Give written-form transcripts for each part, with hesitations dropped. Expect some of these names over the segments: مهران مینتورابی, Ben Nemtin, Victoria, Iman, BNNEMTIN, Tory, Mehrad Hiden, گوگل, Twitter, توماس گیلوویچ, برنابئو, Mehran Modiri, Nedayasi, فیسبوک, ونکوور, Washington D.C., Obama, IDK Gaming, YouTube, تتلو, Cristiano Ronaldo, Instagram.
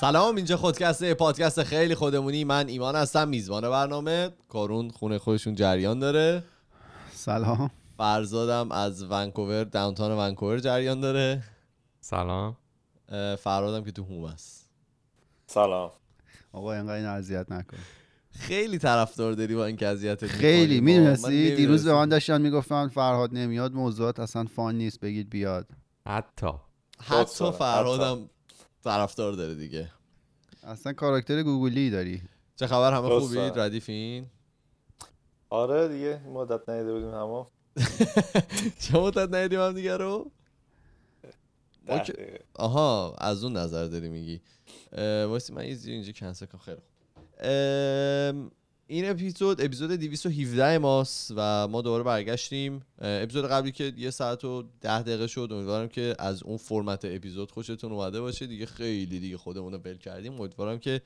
سلام، اینجا خودکسته، پادکست خیلی خودمونی. من ایمان هستم، میزبان برنامه. کارون خونه خودشون جریان داره. سلام. فرزادم از ونکوور، داونتاون ونکوور جریان داره. سلام. فرادم که تو هوم است. سلام. آقا اینقدر اینو اذیت نکن. خیلی طرفدار داری با این قضیه. خیلی میدونستی دیروز به من داشتن میگفتن فرهاد نمیاد، موضوعات اصلا فان نیست، بگید بیاد. حتی فرهادم طرفدار داره دیگه. اصلا کاراکتر گوگلی داری. چه خبر؟ همه خوبید؟ ردیفین؟ آره دیگه، مدت ندیده بودیم همو. چه مدت ندیدیم هم دیگه رو؟ آها، از اون نظر داری میگی. واسه من اینجا کنسل کنم. خیلی خوب. این اپیزود 217 ماست و ما دوباره برگشتیم. اپیزود قبلی که 1 ساعت و 10 دقیقه شد، امیدوارم که از اون فرمت اپیزود خوشتون اومده باشه. دیگه خیلی دیگه خودمون رو بل کردیم. امیدوارم که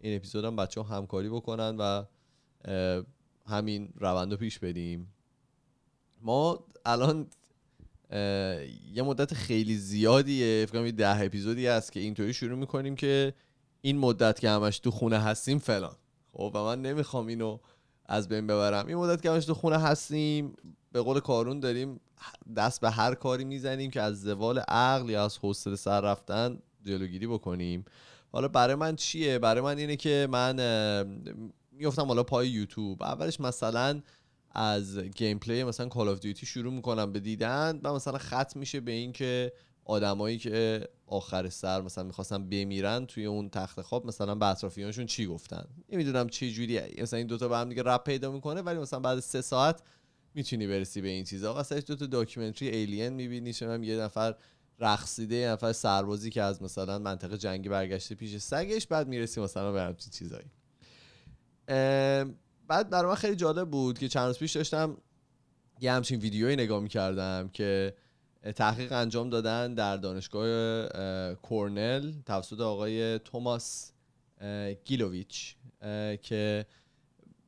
این اپیزود هم بچه ها همکاری بکنن و همین روند رو پیش بدیم. ما الان یه مدت خیلی زیادیه، فکر کنم 10 اپیزودی هست که اینطوری شروع میکنیم که این مدت که همش تو خونه هستیم فلان. خب و من نمیخوام اینو از بین ببرم. این مدت که همش تو خونه هستیم، به قول کارون داریم دست به هر کاری میزنیم که از زوال عقل یا از حوصله سر رفتن جلوگیری بکنیم. حالا برای من چیه؟ برای من اینه که من میافتم حالا پای یوتیوب، اولش مثلا از گیم پلی مثلا کال آف دیوتی شروع میکنم به دیدن و مثلا ختم میشه به این که آدمایی که آخر سر مثلا می‌خواستن بمیرن توی اون تخت خواب، مثلا به اطرافیانشون چی گفتن. نمیدونم چه جوریه مثلا این دوتا با هم دیگه رپ پیدا میکنه، ولی مثلا بعد 3 ساعت میتونی برسی به این چیزا. آقا سرش دوتا داکیومنتری ایلین میبینی، شما یه نفر رقصیده، یه نفر سربازی که از مثلا منطقه جنگی برگشته پیش سگش، بعد میرسی مثلا به همچین چیزایی. بعد برای من خیلی جالب بود که چند روز پیش داشتم یه همچین ویدیویی نگاه می‌کردم که تحقیق انجام دادن در دانشگاه کورنل توسط آقای توماس گیلوویچ، که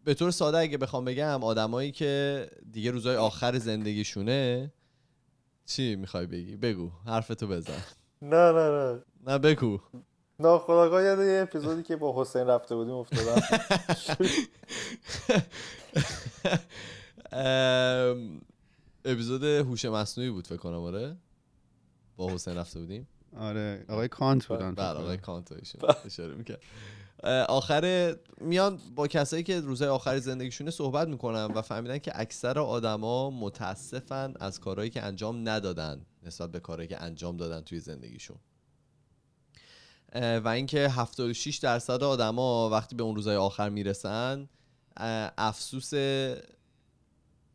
به طور ساده اگه بخوام بگم آدمایی که دیگه روزهای آخر زندگیشونه. چی میخوای بگی؟ بگو، حرفتو بزن. نه نه نه نه بگو. ناخودآگاه یاد یه اپیزودی که با حسین رفته بودیم افتادم. اپیزود هوش مصنوعی بود فکر کنم. آره با حسین رفته بودیم. آره آقای کانت بودن. بله آقای کانت اشاره می‌کرد. آخر میان با کسایی که روزهای آخر زندگیشونه صحبت میکنن و فهمیدن که اکثر آدما متاسفن از کارهایی که انجام ندادن نسبت به کارهایی که انجام دادن توی زندگیشون، و اینکه 76% آدما وقتی به اون روزهای آخر میرسن افسوس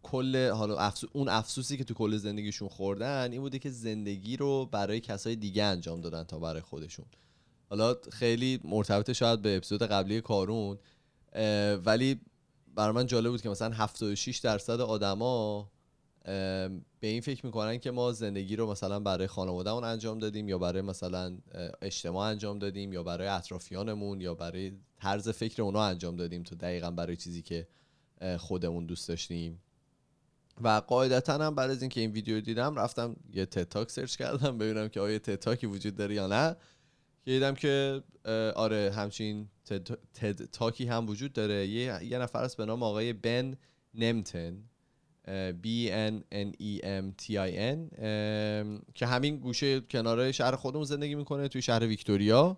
کل حالا افسوسی که تو کل زندگیشون خوردن این بوده که زندگی رو برای کسای دیگه انجام دادن تا برای خودشون. حالا خیلی مرتبطه شاید به اپیزود قبلی کارون، ولی برای من جالب بود که مثلا 76% آدما به این فکر میکنن که ما زندگی رو مثلا برای خانوادهمون انجام دادیم، یا برای مثلا اجتماع انجام دادیم، یا برای اطرافیانمون، یا برای طرز فکر اونا انجام دادیم، تا دقیقاً برای چیزی که خودمون دوست داشتیم. و قاعدتا هم بعد از اینکه این ویدیو دیدم رفتم یه تتاک سرچ کردم ببینم که آیا تتاکی وجود داره یا نه، که دیدم که آره همچین تتاکی هم وجود داره. یه نفر است به نام آقای بن نمتن، BNNEMTIN، که همین گوشه کناره شهر خودمون زندگی میکنه، توی شهر ویکتوریا،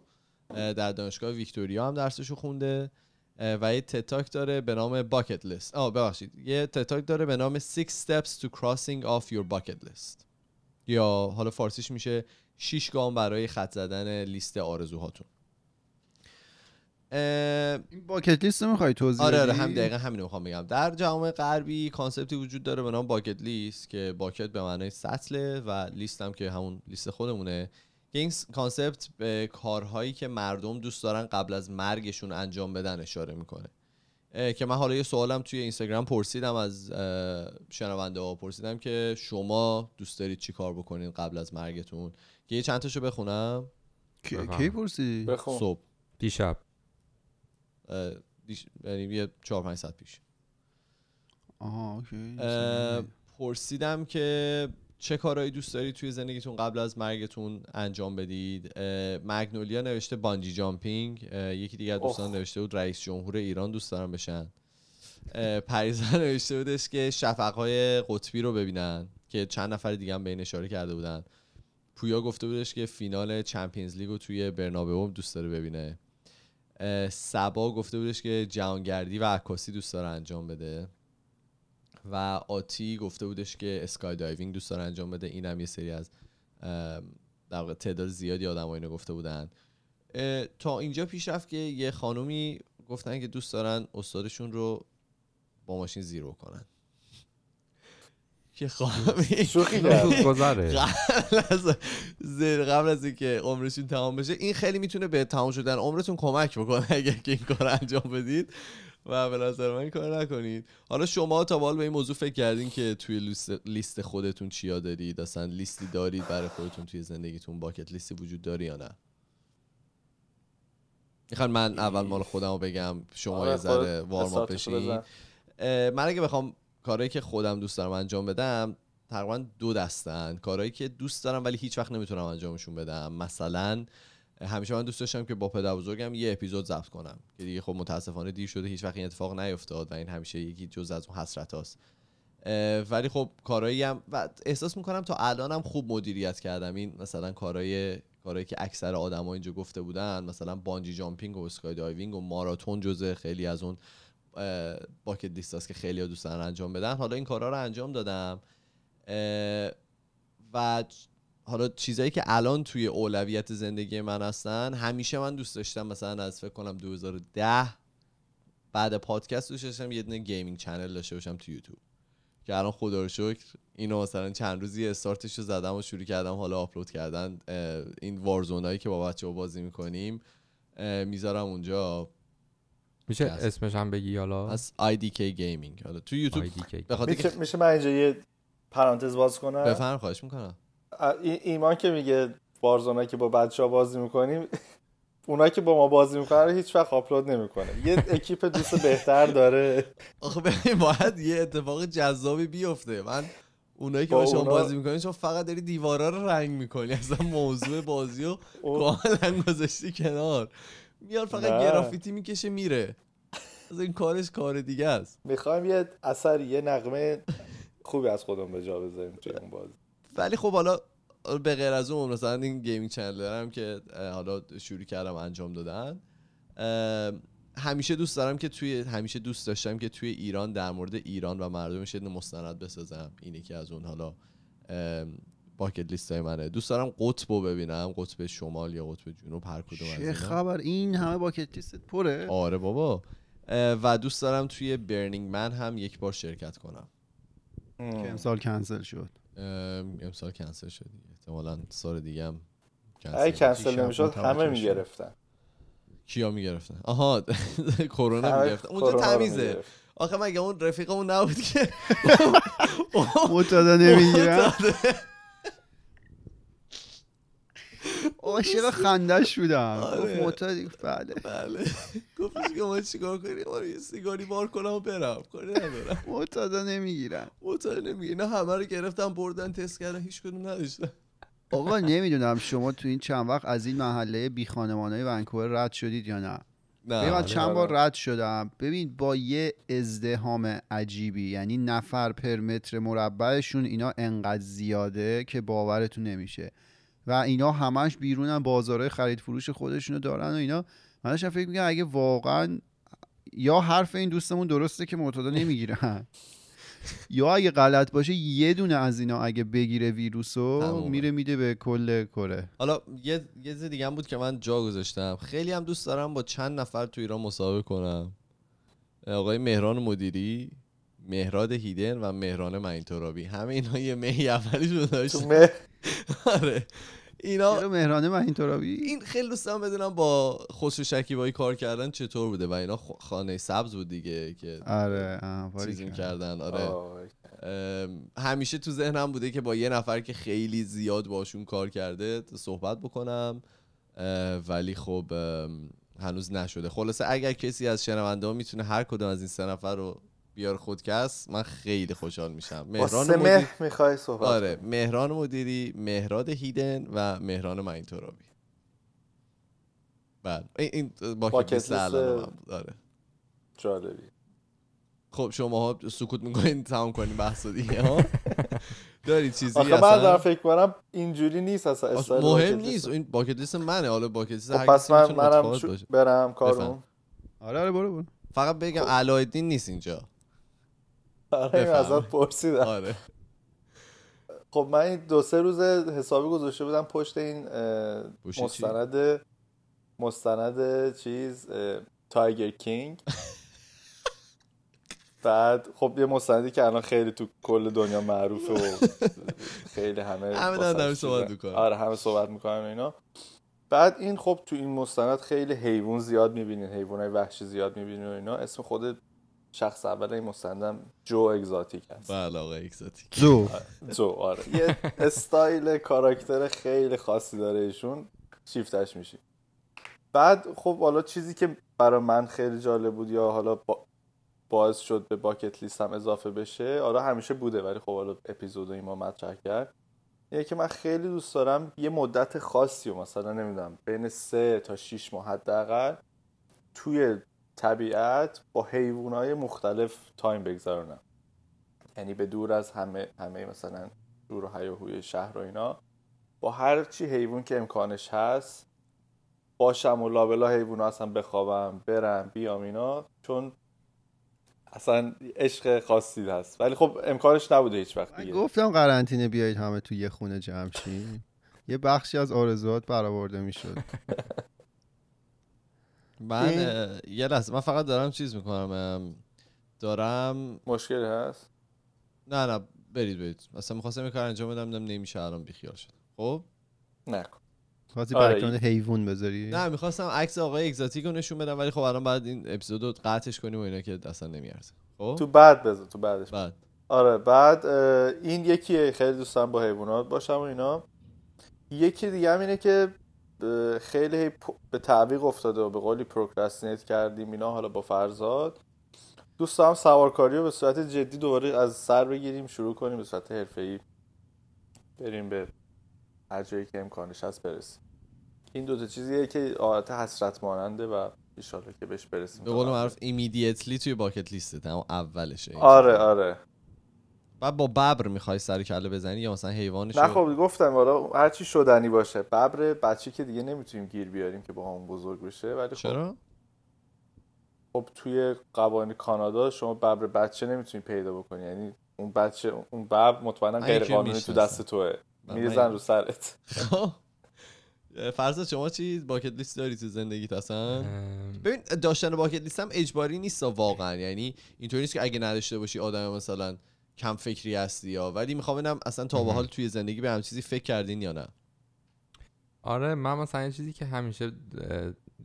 در دانشگاه ویکتوریا هم درسشو خونده. و یه تتاک داره به نام باکت لیست. یه تتاک داره به نام 6 steps to crossing off your bucket list، یا حالا فارسیش میشه 6 گام برای خط زدن لیست آرزوهاتون. این باکت لیست رو میخوای توضیح بدی؟ آره هم دقیقاً همین رو میخوام بگم. در جامعه غربی کانسپتی وجود داره به نام باکت لیست، که باکت به معنای سطله و لیست هم که همون لیست خودمونه. این کانسپت به کارهایی که مردم دوست دارن قبل از مرگشون انجام بدن اشاره میکنه، که من حالا یه سوالم توی اینستاگرام پرسیدم از شنونده ها، پرسیدم که شما دوست دارید چی کار بکنین قبل از مرگتون، که یه چند تاشو بخونم. کی پرسیدی؟ صبح دیشب، یعنی یه 4-5 ساعت پیش. پرسیدم که چه کارهایی دوست دارید توی زندگیتون قبل از مرگتون انجام بدید؟ مگنولیا نوشته بانجی جامپینگ. یکی دیگه دوستان نوشته بود رئیس جمهور ایران دوست دارم بشن. پریزا نوشته بودش که شفق‌های قطبی رو ببینن که چند نفر دیگه هم به این اشاره کرده بودن. پویا گفته بودش که فینال چمپیونز لیگ رو توی برنابئو دوست داره ببینه. سبا گفته بودش که جهانگردی و عکاسی دوست داره انجام بده. و آتی گفته بودش که اسکای دایوینگ دوست داره انجام بده. اینم یه سری از در واقع تعداد زیادی آدم‌ها اینو گفته بودن. تا اینجا پیش رفت که یه خانومی گفتن که دوست دارن استادشون رو با ماشین زیرو کنن. که خانومی شوخی گذاره قبل از اینکه عمرشون تمام بشه. این خیلی میتونه به تمام شدن عمرتون کمک بکنه اگه این کار انجام بدید و به نظر من کار نکنید. حالا شما تا بالا به این موضوع فکر کردین که توی لیست خودتون چیا دارید؟ اصلا لیستی دارید برای خودتون توی زندگیتون؟ باکت لیستی وجود داره یا نه؟ میخوام من اول مال خودمو بگم، شما یه ذره وارم اپ بشین. من اگه بخوام کارهایی که خودم دوست دارم انجام بدم تقریبا دو دستن. کارهایی که دوست دارم ولی هیچ وقت نمیتونم انجامشون بدم. مثلا همیشه من دوست داشتم که با پدربزرگم یه اپیزود ضبط کنم که دیگه خب متاسفانه دیر شده، هیچ وقت این اتفاق نیفتاد و این همیشه یکی جز از اون حسرتاست. ولی خب کارهایی هم و احساس میکنم تا الانم خوب مدیریت کردم. این مثلا کارهایی که اکثر آدما اینجا گفته بودن، مثلا بانجی جامپینگ و اسکای دایوینگ و ماراتون جزء خیلی از اون باکت لیست هست که خیلی‌ها دوست دارن انجام بدن. حالا این کارا رو انجام دادم و حالا چیزایی که الان توی اولویت زندگی من هستن، همیشه من دوست داشتم مثلا از فکر کنم 2010 بعد پادکست دوست داشتم یه دونه گیمینگ چنل داشته باشم تو یوتیوب، که الان خدا رو شکر اینو مثلا چند روزی استارتش رو زدم و شروع کردم حالا آپلود کردن این وارزونایی که با بچه‌ها بازی می‌کنیم میذارم اونجا. میشه اسمش هم بگی حالا؟ از IDK Gaming. حالا تو یوتیوب میشه من اینجا یه پرانتز باز کنم؟ بفرمایید. خواهش می‌کنم. ایمان که میگه بارزونه که با بچه‌ها بازی می‌کنیم، اونایی که با ما بازی می‌کنن هیچ وقت آپلود نمی‌کنه. یه اکیپ دوست بهتر داره. آخه ببین باید یه اتفاق جذابی بیفته. من اونایی که باشون بازی می‌کنن شما فقط داری دیوارا رو رنگ می‌کنی. اصلا موضوع بازیو کاملا گذاشتی کنار. میار فقط گرافیتی میکشه میره. از این کارش کار دیگه است. می‌خوایم یه اثر، یه نغمه خوبی از خودمون به جا بذاریم توی اون بازی. ولی خب حالا به غیر از اون مثلا این گیمینگ چنل دارم که حالا شروع کردم انجام دادن. همیشه دوست داشتم که توی ایران در مورد ایران و مردمش یه مستند بسازم. اینی که از اون حالا باکت لیستای منه. دوست دارم قطبو ببینم، قطب شمال یا قطب جنوب، هر کدوم از اینا. چه خبر این همه باکت لیست پره؟ آره بابا. و دوست دارم توی برنینگ من هم یک بار شرکت کنم. که امسال کنسل شد. احتمالاً سال دیگه هم کنسل نمیشد. همه میگرفتن. کیا میگرفتن؟ آها کرونا میگرفت. اونجا تمیزه. آخه مگه اون رفیقمون نبود که متادا نمیگیرن؟ عاشق خندش بودم. متادی بله. گفتش که ما چیکار کنیم؟ ما یه سیگاری بار کنم برم. کاری ندارم. متادا نمیگیرن. همه رو گرفتم بردن تست کردن، هیچ کدوم نداشتن. آقا نمیدونم شما تو این چند وقت از این محله بی خانمانای ونکوور رد شدید یا نه؟ ببین من چند بار رد شدم. ببین با یه ازدحام عجیبی، یعنی نفر پر متر مربعشون اینا انقدر زیاده که باورتون نمیشه. و اینا همش بیرونن، بازارهای خرید فروش خودشونو دارن و اینا. من داشتم فکر می‌کردم اگه واقعا یا حرف این دوستمون درسته که معتادا نمیگیرن، یا اگه غلط باشه یه دونه از اینا اگه بگیره ویروسو میره میده به کل کره. حالا یه چیز دیگه هم بود که من جا گذاشتم. خیلی هم دوست دارم با چند نفر تو ایران مصاحبه کنم. آقای مهران مدیری، مهراد هیدن و مهران مینتورابی، همه اینا یه مهی اولیشو داشتن. آره اینا مهران مینتورابی. این خیلی دوستام بدونم با خسرو شکیبایی کار کردن چطور بوده. و اینا خانه سبز بود دیگه که آره چیزی کردن. آره همیشه تو ذهنم بوده که با یه نفر که خیلی زیاد باشون کار کرده صحبت بکنم، ولی خب هنوز نشده. خلاصه اگر کسی از شنونده ها میتونه هر کدوم از این سه نفر رو بیار خودکست، من خیلی خوشحال میشم. میخوای صحبت؟ آره، مهران مدیری، مهراد هیدن و مهران مینتورابی. بله این باکت الان داره. جالبی. خب شماها سکوت میکنین، تمام کنین بحث دیگه ها. داری چیزی اصلا من دارم فکر کنم اینجوری نیست اصلا. مهم نیست، این باکت لیست منه. حالا باکت لیست هر کسی میتونه متفاوت باشه. برم کارم. آره برو. فقط بگم علایالدین نیست اینجا. آره ازت پرسیدم. آره. خب من این دو سه روز حسابی گذاشته بودم پشت این مستند چیز تایگر کینگ. بعد خب یه مستندی که الان خیلی تو کل دنیا معروفه و خیلی همه دارن صحبت می‌کنن. آره همه صحبت می‌کنن اینا. بعد این خب تو این مستند خیلی حیوان زیاد می‌بینین، حیوانای وحشی زیاد می‌بینین و اینا. اسم خود شخص اول این مستندم جو اگزاتیک هست. بله آقا اگزاتیک. جو آره. یه استایل کاراکتر خیلی خاصی داره ایشون. شیفتش میشی. بعد خب حالا چیزی که برای من خیلی جالب بود یا حالا باعث شد به باکت لیستم اضافه بشه، حالا همیشه بوده ولی خب حالا اپیزودو ایمان مطرح کرد، یعنی که من خیلی دوست دارم یه مدت خاصی و مثلا نمیدونم بین 3 تا 6 ماه حداقل توی طبیعت با حیوانات مختلف تایم بگذرونم، یعنی به دور از همه مثلا دور و هیاهوی شهر و اینا، با هر چی حیوان که امکانش هست باشم و لابلا حیوانات اصلا بخوابم، برم بیام اینا، چون اصلا عشق خاصی هست. ولی خب امکانش نبوده هیچ وقت دیگه. گفتم قرنطینه بیایید همه توی یه خونه جمع شین. یه بخشی از آرزوات برآورده میشد. من یه لحظه، من فقط دارم چیز میکنم. دارم مشکل هست؟ نه برید. اصلا می‌خواستم یه کار انجام بدم نمیشه الان بیخیال شد. خب؟ نکن. خواستی برکتان حیوان بذاری؟ نه میخواستم عکس آقای اگزاتیک رو نشون بدم ولی خب الان بعد این اپیزود رو قطعش کنیم و اینا که اصلا نمیارزه. خب تو بعد بذار، تو بعدش بعد. آره بعد این یکی خیلی دوستم با حیوانات باشم و اینا. یکی دیگه هم اینه که خیلی به تعویق افتاده و به قولی پروکرستینیت کردیم اینا، حالا با فرزاد دوست هم سوارکاری رو به صورت جدی دوباره از سر بگیریم، شروع کنیم به صورت حرفه‌ای، بریم به هر جایی که امکانش هست برسیم. این دوتا چیزیه که آلت حسرت ماننده و ایشاله که بهش برسیم. به قول معروف ایمیدیتلی توی باکت لیسته، تمام اولشه. آره. بعد با ببر میخوای سر کله بزنی یا مثلا حیوانش؟ نه خب گفتم والا هر چی شدنی باشه. ببر بچه که دیگه نمیتونیم گیر بیاریم که با همون بزرگ بشه، ولی خب چرا؟ خب توی قوانین کانادا شما ببر بچه نمیتونی پیدا بکنی، یعنی اون بچه اون ببر مطمئنا غیر قانونی تو دست توئه. میزن رو سرت. فرض شما چی باکت لیست داری تو زندگیت اصلا؟ ببین داشتن باکت لیست هم اجباری نیست واقعا، یعنی اینطوری نیست که اگه نداشته باشی آدم مثلا کم فکری هستی یا، ولی میخوام ببینم اصلا تا به حال توی زندگی به هم چیزی فکر کردین یا نه. آره من مثلا یه چیزی که همیشه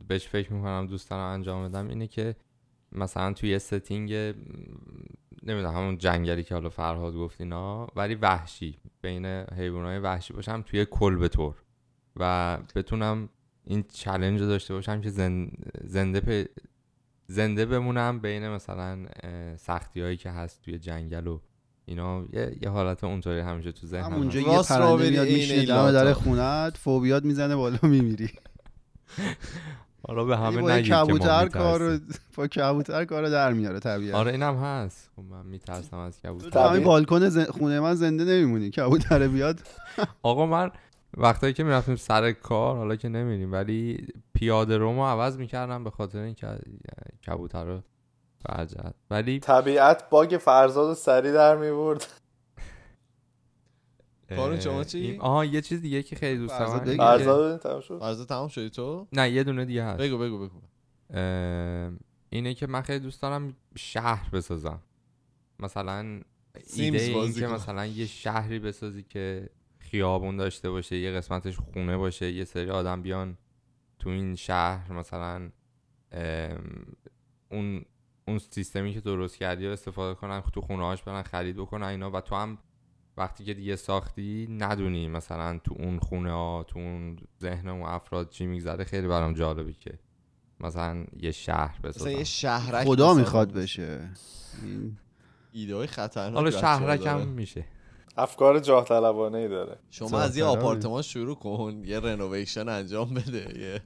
بهش فکر میکنم دوست دارم انجام بدم اینه که مثلا توی یه ستینگ نمیدونم همون جنگلی که حالا فرهاد گفت اینا، ولی وحشی، بین حیوانات وحشی باشم توی کلبه طور و بتونم این چالش رو داشته باشم که زنده بمونم بین مثلا سختی‌هایی که هست توی جنگل و اینا. یه حالت اونطوری همیشه تو ذهنم همونجا یه پرنده میاد میشه دم در خونه‌ات، فوبیات میزنه بالا میمیری. حالا به همه نگید که با کبوتر کارو در میاره طبیعت. آره اینم هست. خب من میترسم از کبوتر. تو همین بالکن خونه من زنده نمیمونی، کبوتر بیاد. آقا من وقتایی که میرفتیم سر کار، حالا که نمیریم، ولی پیاده رومو عوض میکردم به خاطر اینکه کبوتر رو بجد. ولی طبیعت باگ فرزاد سری در میورد. کارون شما چی؟ آها یه چیز دیگه که خیلی دوست دارم. فرزاد تمام شد؟ فرزاد تمام شدی تو؟ نه یه دونه دیگه هست. بگو. اینه که من خیلی دوست دارم شهر بسازم. مثلا ایده این که مثلا یه شهری بسازی که خیابون داشته باشه، یه قسمتش خونه باشه، یه سری آدم بیان تو این شهر مثلا اون سیستمی که درست کردی رو استفاده کنن، تو خونه‌هاش برن خرید بکنن اینا، و تو هم وقتی که دیگه ساختی ندونی مثلا تو اون خونه ها تو اون ذهن و افراد چی میگذره. خیلی برام جالبه که مثلا یه شهر بسازم، مثلا یه شهرک خدا میخواد بشه. ایده های خطرناک. حالا شهرک هم میشه، افکار جاه طلبانه ای داره. شما از یه آپارتمان شروع کن، یه رنوویشن انجام بده، یه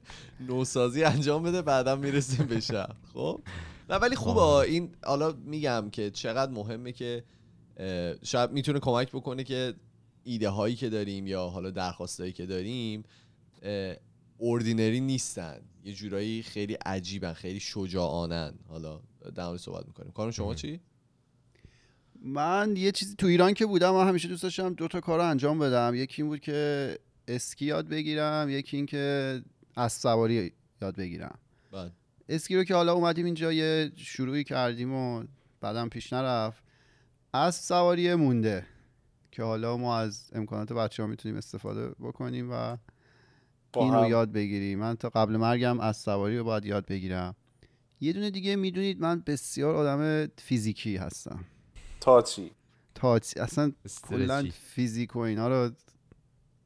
نوسازی انجام بده، بعدم میرسیم به شهر. خب نه ولی خوبه این. حالا میگم که چقدر مهمه که شاید میتونه کمک بکنه که ایده هایی که داریم یا حالا درخواست هایی که داریم اوردینری نیستن، یه جورایی خیلی عجیبن، خیلی شجاعانن. حالا در مورد صحبت میکنیم. کارون شما چی؟ من یه چیزی تو ایران که بودم من همیشه دوست داشتم دوتا کار رو انجام بدم. یکی این بود که اسکی یاد بگیرم، یکی این که اسب سواری یاد بگیرم. بعد اسکی رو که حالا اومدیم اینجا یه شروعی کردیم و بعدم پیش نرفت. اسب سواری مونده که حالا ما از امکانات بچه‌ها میتونیم استفاده بکنیم و اینو یاد بگیریم. من تا قبل مرگم اسب سواری رو باید یاد بگیرم. یه دونه دیگه میدونید من بسیار آدم فیزیکی هستم. تاچی اصلا کلا فیزیک و اینا رو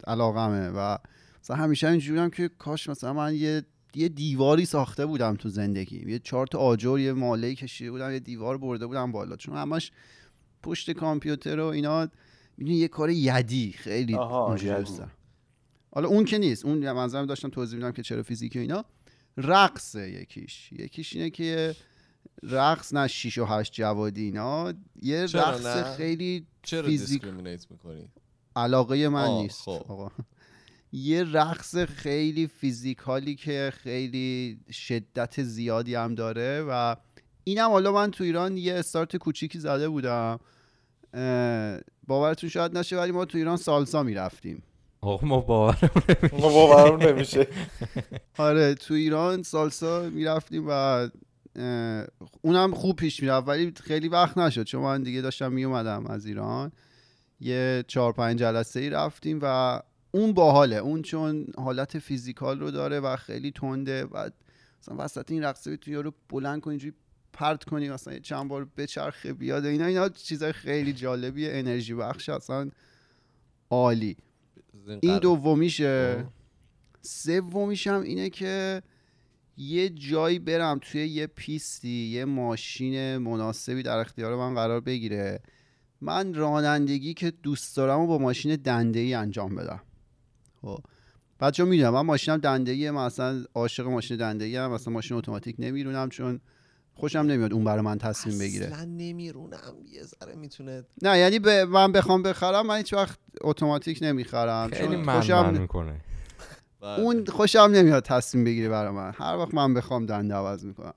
علاقمه و مثلا همیشه اینجوریم که کاش مثلا من یه دیواری ساخته بودم تو زندگیم، یه 4 تا آجر یه ماله کشیده بودم، یه دیوار برده بودم بالا، چون همش پشت کامپیوتر و اینا میدونی یه کار یدی خیلی اونجوری هستم. حالا اون که نیست، اون منظرم داشتم توضیح میدم که چرا فیزیکی و اینا. رقص یکیش اینه که رقص نه 6 و 8 جوادی اینا، یه رقص خیلی فیزیک. دیسکریمینیت می‌کنی؟ علاقه من نیست آقا. یه رقص خیلی فیزیکالی که خیلی شدت زیادی هم داره و اینم حالا من تو ایران یه استارت کوچیکی زده بودم. باورتون شاید نشه ولی ما تو ایران سالسا میرفتیم. آقا ما باورم نمیشه. آره تو ایران سالسا میرفتیم و اونم خوب پیش میرفت ولی خیلی وقت نشد چون من دیگه داشتم میومدم از ایران. یه 4-5 جلسه ای رفتیم و اون باحاله، اون چون حالت فیزیکال رو داره و خیلی تنده و مثلا وسط این رقصه بتونی یارو بلند کنی اینجوری پرت کنی، مثلا چند بار بچرخه بیاد اینا چیزای خیلی جالبیه، انرژی بخش، اصلا عالی. این دومیشه. سومیشم اینه که یه جایی برم توی یه پیستی یه ماشین مناسبی در اختیار من قرار بگیره، من رانندگی که دوست دارم و با ماشین دنده‌ای انجام بدم. خب بچا میدونم من ماشینم دنده‌ایه، من اصلا عاشق ماشین دنده‌ای ام، اصلا ماشین اتوماتیک نمیرونم چون خوشم نمیاد اون برای من تصمیم بگیره. اصلا نمیرونم یه ذره میتونه. نه یعنی من بخوام بخرم من هیچ وقت اتوماتیک نمیخرم چون خوشم میکنه. اون خوشم نمیاد تصمیم بگیری برای من. هر وقت من بخوام دنده عوض میکنم.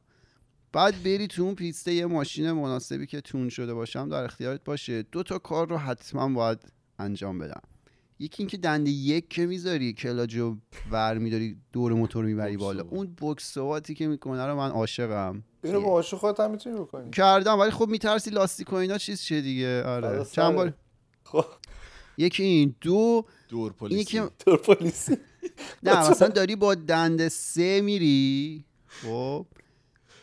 بعد بری تو اون پیسته یه ماشین مناسبی که تون شده باشم در اختیارت باشه. 2 تا کار رو حتما باید انجام بدم. یکی این که دنده یک که میذاری کلاجو ور میداری دور موتور میبری بالا، اون بوکسواتی که میکنه رو من عاشقم. اینو با عاشق خودت هم میتونی بکنی. کردم ولی خب میترسی لاستیک و اینا چیز چه دیگه. آره چند بار. خب یکی این دور پلیسی نه مثلا داری با دنده 3 میری خب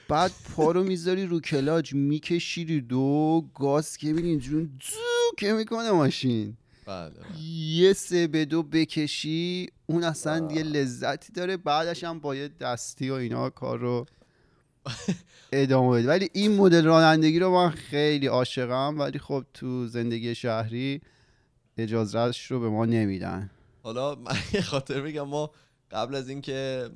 بعد پا رو میذاری رو کلاج میکشی دو گاز که میدی جون زو که میکنه ماشین. بله. یه 3-2 بکشی اون اصلا یه لذتی داره. بعدش هم با یه دستی و اینا کار رو ادامه بده. ولی این مدل رانندگی رو من خیلی عاشقم ولی خب تو زندگی شهری اجازهش رو به ما نمیدن. حالا من یه خاطر بگم، ما قبل از این که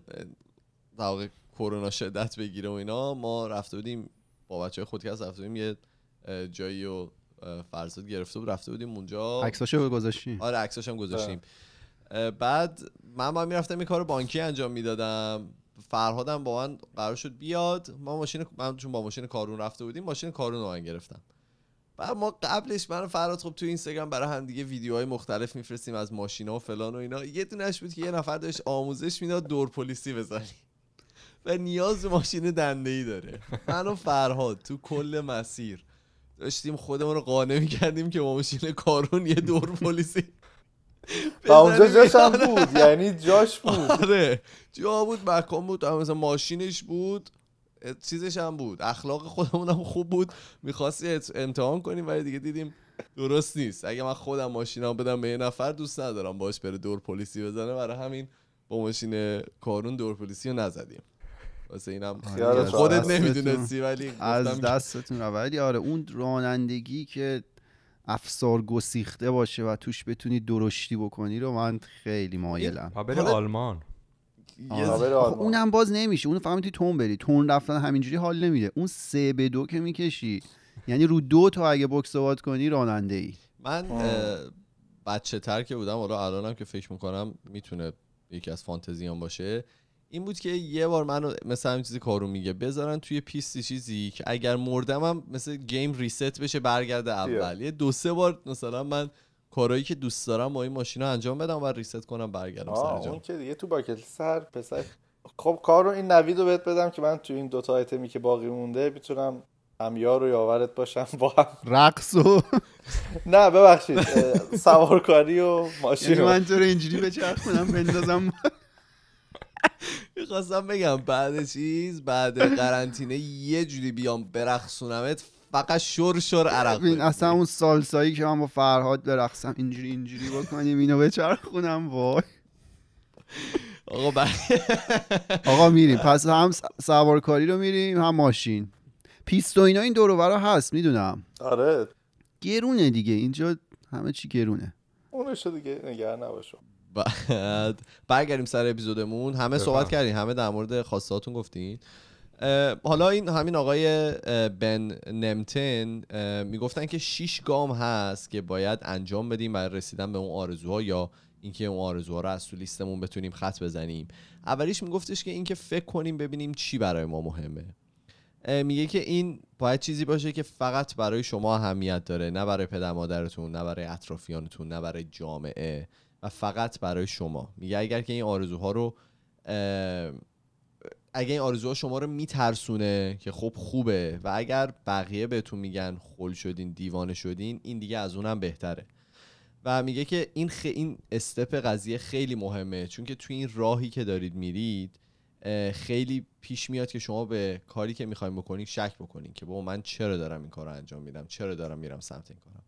داغ کرونا شدت بگیره و اینا ما رفته بودیم با بچه‌های خودکست، رفته بودیم یه جایی و فرزاد گرفته بود، رفته بودیم اونجا عکساشو گذاشتیم. آره عکساشم گذاشتیم. بعد من میرفتم این کارو بانکی انجام میدادم، فرهادم با من قرار شد بیاد. من چون با ماشین کارون رفته بودیم ماشین کارون رو من گرفتم. بعد ما قبلش من فرات خب تو اینستاگرام برای هم دیگه ویدیوهای مختلف میفرستیم از ماشینا و فلان و اینا. یه دونهش بود که یه نفر داشت آموزش میداد دور پلیسی بزنی و نیاز به ماشین دنده‌ای داره. من و فرهاد تو کل مسیر داشتیم خودمون رو قانع می‌کردیم که با ماشین کارون یه دور پلیسی و اونجا جاش هم بود، یعنی جاش بود. آره جا بود، مکان بود، مثلا ماشینش بود، چیزش هم بود، اخلاق خودمون هم خوب بود، می‌خواستیم امتحان کنیم ولی دیگه دیدیم درست نیست. اگه من خودم ماشینام بدم به یه نفر دوست ندارم باش بره دور پلیسی بزنه، برای همین با ماشین کارون دور پلیسی رو نزدیم واسه اینم خودت نمیدونستی ولی از دستتون ولی آره اون رانندگی که افسار گسیخته باشه و توش بتونی درشتی بکنی رو من خیلی مایلم. بابر آلمان اونم باز نمیشه، اون فقط میتونی تون بری، تون رفتن همینجوری حال نمیده. اون 3-2 که میکشی یعنی رو 2 تا اگه بوکس اوت کنی راننده ای. من بچه تر که بودم، حالا الانم که فکر میکنم میتونه یکی از فانتزیام باشه، این بود که یه بار منو مثلا این چیزی کارو میگه بذارن توی پیستی چیزی که اگر مردمم مثلا گیم ریست بشه برگرده اول. یه 2-3 بار مثلا من کارهایی که دوست دارم با این ماشینا انجام بدم و ریست کنم برگردم سر جام. اون که دیگه تو باکت سر پسر. خب کارو این نویدو بهت بدم که من تو این 2 تا آیتمی که باقی مونده میتونم همیار و یاورت باشم با هم رقص و نه ببخشید سوارکاری و ماشین. من تو رو اینجوری بچرخونم بندازم. میخواستم بگم بعد چیز بعد قرنطینه یه جوری بیام برقصونمت فقط شور شور عرق. این اصلا اون سالسایی که من با فرهاد برقصم اینجوری بکنیم اینو بچرخونم. وای آقا میریم پس هم سوارکاری رو میریم هم ماشین پیست و اینا این دور و برا هست میدونم. آره گرونه دیگه اینجا همه چی گرونه. اونش دیگه نگران نباشو. بعد برگردیم سر اپیزودمون. همه صحبت کردین، همه در مورد خواستهاتون گفتین. حالا این همین آقای بن نمتن میگفتن که 6 گام هست که باید انجام بدیم برای رسیدن به اون آرزوها یا اینکه اون آرزوها رو از تو لیستمون بتونیم خط بزنیم. اولیش میگفتش که اینکه فکر کنیم ببینیم چی برای ما مهمه. میگه که این باید چیزی باشه که فقط برای شما اهمیت داره، نه برای پدر مادرتون، نه برای اطرافیانتون، نه برای جامعه و فقط برای شما. میگه اگر که این آرزوها رو اگه این آرزوها شما رو میترسونه که خب خوبه و اگر بقیه بهتون میگن خل شدین دیوانه شدین این دیگه از اونم بهتره. و میگه که این استپ قضیه خیلی مهمه چون که توی این راهی که دارید میرید خیلی پیش میاد که شما به کاری که میخوایم بکنید شک بکنید که بابا من چرا دارم این کار رو انجام میدم، چرا دارم میرم سمت این کارم.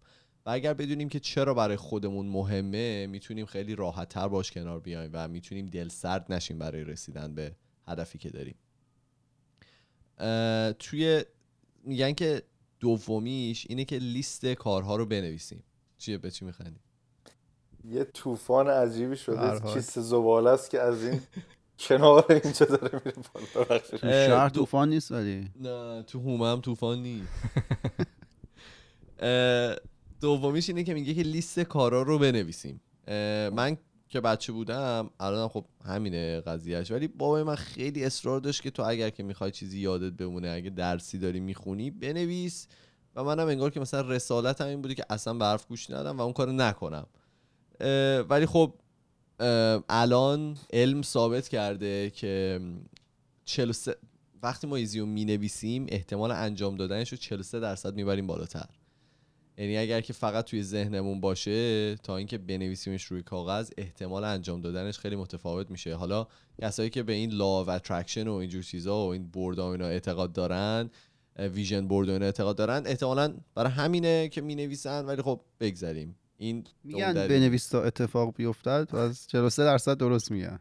و اگر بدونیم که چرا برای خودمون مهمه میتونیم خیلی راحت تر باش کنار بیایم و میتونیم دل سرد نشیم برای رسیدن به هدفی که داریم. توی میگن که دومیش اینه که لیست کارها رو بنویسیم. چیه به چی میخندیم؟ یه طوفان عجیبی شده کیسه زباله است که از این کنار اینجا داره میره بالا. تو شهر طوفان نیست ولی نه تو هم طوفان نیست. دومیش اینه که میگه که لیست کارا رو بنویسیم. من که بچه بودم الانم خب همینه قضیهش، ولی بابای من خیلی اصرار داشت که تو اگر که میخوای چیزی یادت بمونه اگه درسی داری میخونی بنویس. و منم انگار که مثلا رسالتم این بوده که اصلا به حرف گوش ندم و اون کارو نکنم. ولی خب الان علم ثابت کرده که 43 وقتی ما ایزیو مینویسیم احتمال انجام دادنش رو 43% میبریم بالاتر. یعنی اگر که فقط توی ذهنمون باشه تا اینکه بنویسیمش روی کاغذ احتمال انجام دادنش خیلی متفاوت میشه. حالا کسایی که به این لا و اترکشن و اینجور چیزا و این بورد و اینا اعتقاد دارن، ویژن بورد و اینا اعتقاد دارن، احتمالاً برای همینه که مینویسن. ولی خب بگذریم این میگن بنویس تا اتفاق بیفتد و از 43% درست میگن.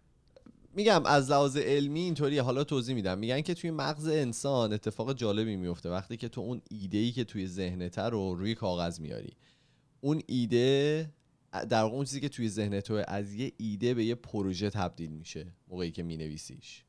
میگم از لحاظ علمی اینطوریه. حالا توضیح میدم. میگن که توی مغز انسان اتفاق جالبی میفته وقتی که تو اون ایده‌ای که توی ذهنت رو روی کاغذ میاری. اون ایده در واقع اون چیزی که توی ذهنت از یه ایده به یه پروژه تبدیل میشه موقعی که مینویسیش.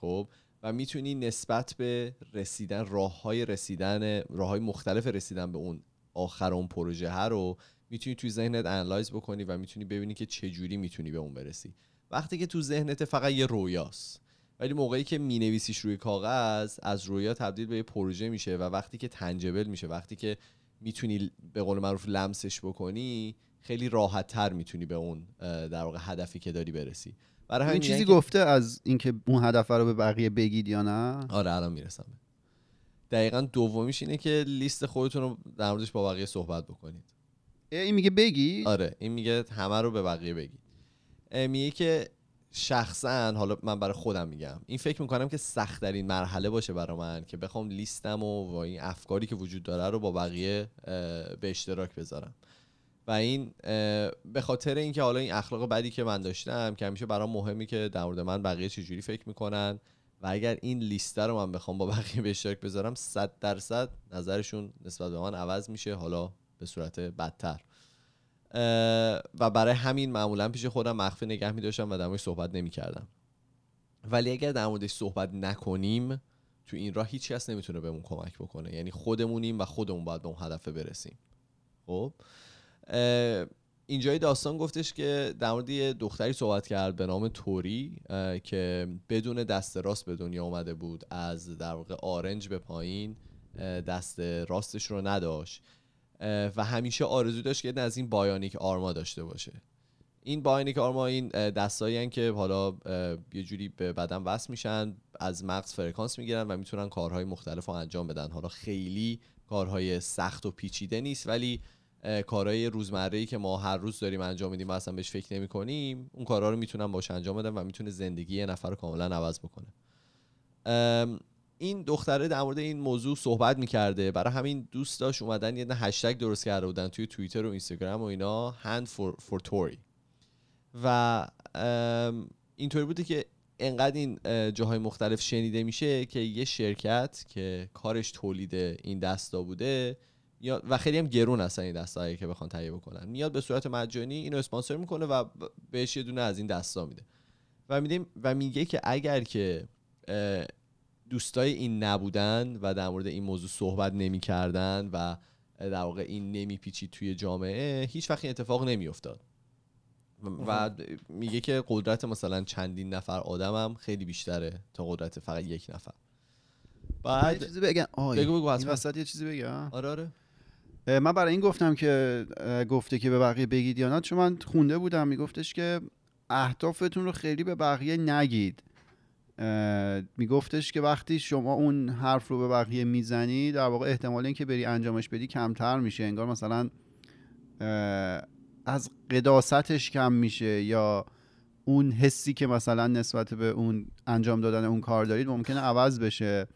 خب و میتونی نسبت به رسیدن راههای مختلف رسیدن به اون آخر اون پروژه ها رو میتونی توی ذهنت انالایز بکنی و میتونی ببینی که چه جوری میتونی به اون برسی. وقتی که تو ذهنت فقط یه رویاست، ولی موقعی که مینویسیش روی کاغذ از رویا تبدیل به یه پروژه میشه و وقتی که تنجبل میشه، وقتی که میتونی به قول معروف لمسش بکنی، خیلی راحت تر میتونی به اون در واقع هدفی که داری برسی. برای این چیزی گفته از اینکه اون هدف رو به بقیه بگید یا نه؟ آره الان میرسم. دقیقاً دومیش اینه که لیست خودتون رو در موردش با بقیه صحبت بکنید. این میگه بگی؟ آره این میگه همه رو به بقیه بگید. میگه که شخصا حالا من برای خودم میگم این فکر میکنم که سخت ترین مرحله باشه برای من که بخوام لیستم و این افکاری که وجود داره رو با بقیه به اشتراک بذارم. و این به خاطر اینکه حالا این اخلاق بدی که من داشتم که همیشه برام مهمه که در مورد من بقیه چجوری فکر میکنن و اگر این لیست رو من بخوام با بقیه به اشتراک بذارم 100% نظرشون نسبت به من عوض میشه، حالا به صورت بدتر. و برای همین معمولا پیش خودم مخفی نگه می‌داشتم و در موردش صحبت نمی‌کردم. ولی اگر در موردش صحبت نکنیم تو این راه هیچ کس نمیتونه بهمون کمک بکنه، یعنی خودمونیم و خودمون باید به اون هدف برسیم. خب اینجای داستان گفتش که در مورد یه دختری صحبت کرد به نام توری که بدون دست راست به دنیا اومده بود، از در واقع آرنج به پایین دست راستش رو نداشت و همیشه آرزو داشت که از این بایونیک آرما داشته باشه. این بایونیک آرما این دستایین که حالا یه جوری به بدن وصل میشن، از مغز فرکانس میگیرن و میتونن کارهای مختلف رو انجام بدن. حالا خیلی کارهای سخت و پیچیده نیست، ولی کارهای روزمره‌ای که ما هر روز داریم انجام میدیم و اصلا بهش فکر نمی‌کنیم، اون کارا رو میتونن باش انجام بدن و میتونه زندگی یه نفر رو کاملا عوض بکنه. این دختره در مورد این موضوع صحبت می‌کرده، برای همین دوست داشت اومدن یه هشتگ درست کرده بودن توی توییتر و اینستاگرام و اینا، hand for Tory. و اینطوری بوده که انقدر این جاهای مختلف شنیده میشه که یه شرکت که کارش تولید این دستا بوده و خیلی هم گرون هستن این دستایی که بخوان تهیه بکنن، میاد به صورت مجانی اینو اسپانسر میکنه و بهش یه دونه از این دستا میده و میدیم و میگه که اگر که دوستای این نبودن و در مورد این موضوع صحبت نمیکردن و در واقع این نمیپیچید توی جامعه، هیچ وقت این اتفاق نمیافتاد. و میگه که قدرت مثلا چندین نفر آدم هم خیلی بیشتره تا قدرت فقط یک نفر. بعد چیزی بگم، بگو این وسط یه چیزی بگم. آره من برای این گفتم که گفته که به بقیه بگید یا نه، چون من خونده بودم میگفتش که اهدافتون رو خیلی به بقیه نگید. میگفتش که وقتی شما اون حرف رو به بقیه میزنی، در واقع احتمال اینکه بری انجامش بدی کمتر میشه، انگار مثلا از قداستش کم میشه یا اون حسی که مثلا نسبت به اون انجام دادن اون کار دارید ممکنه عوض بشه.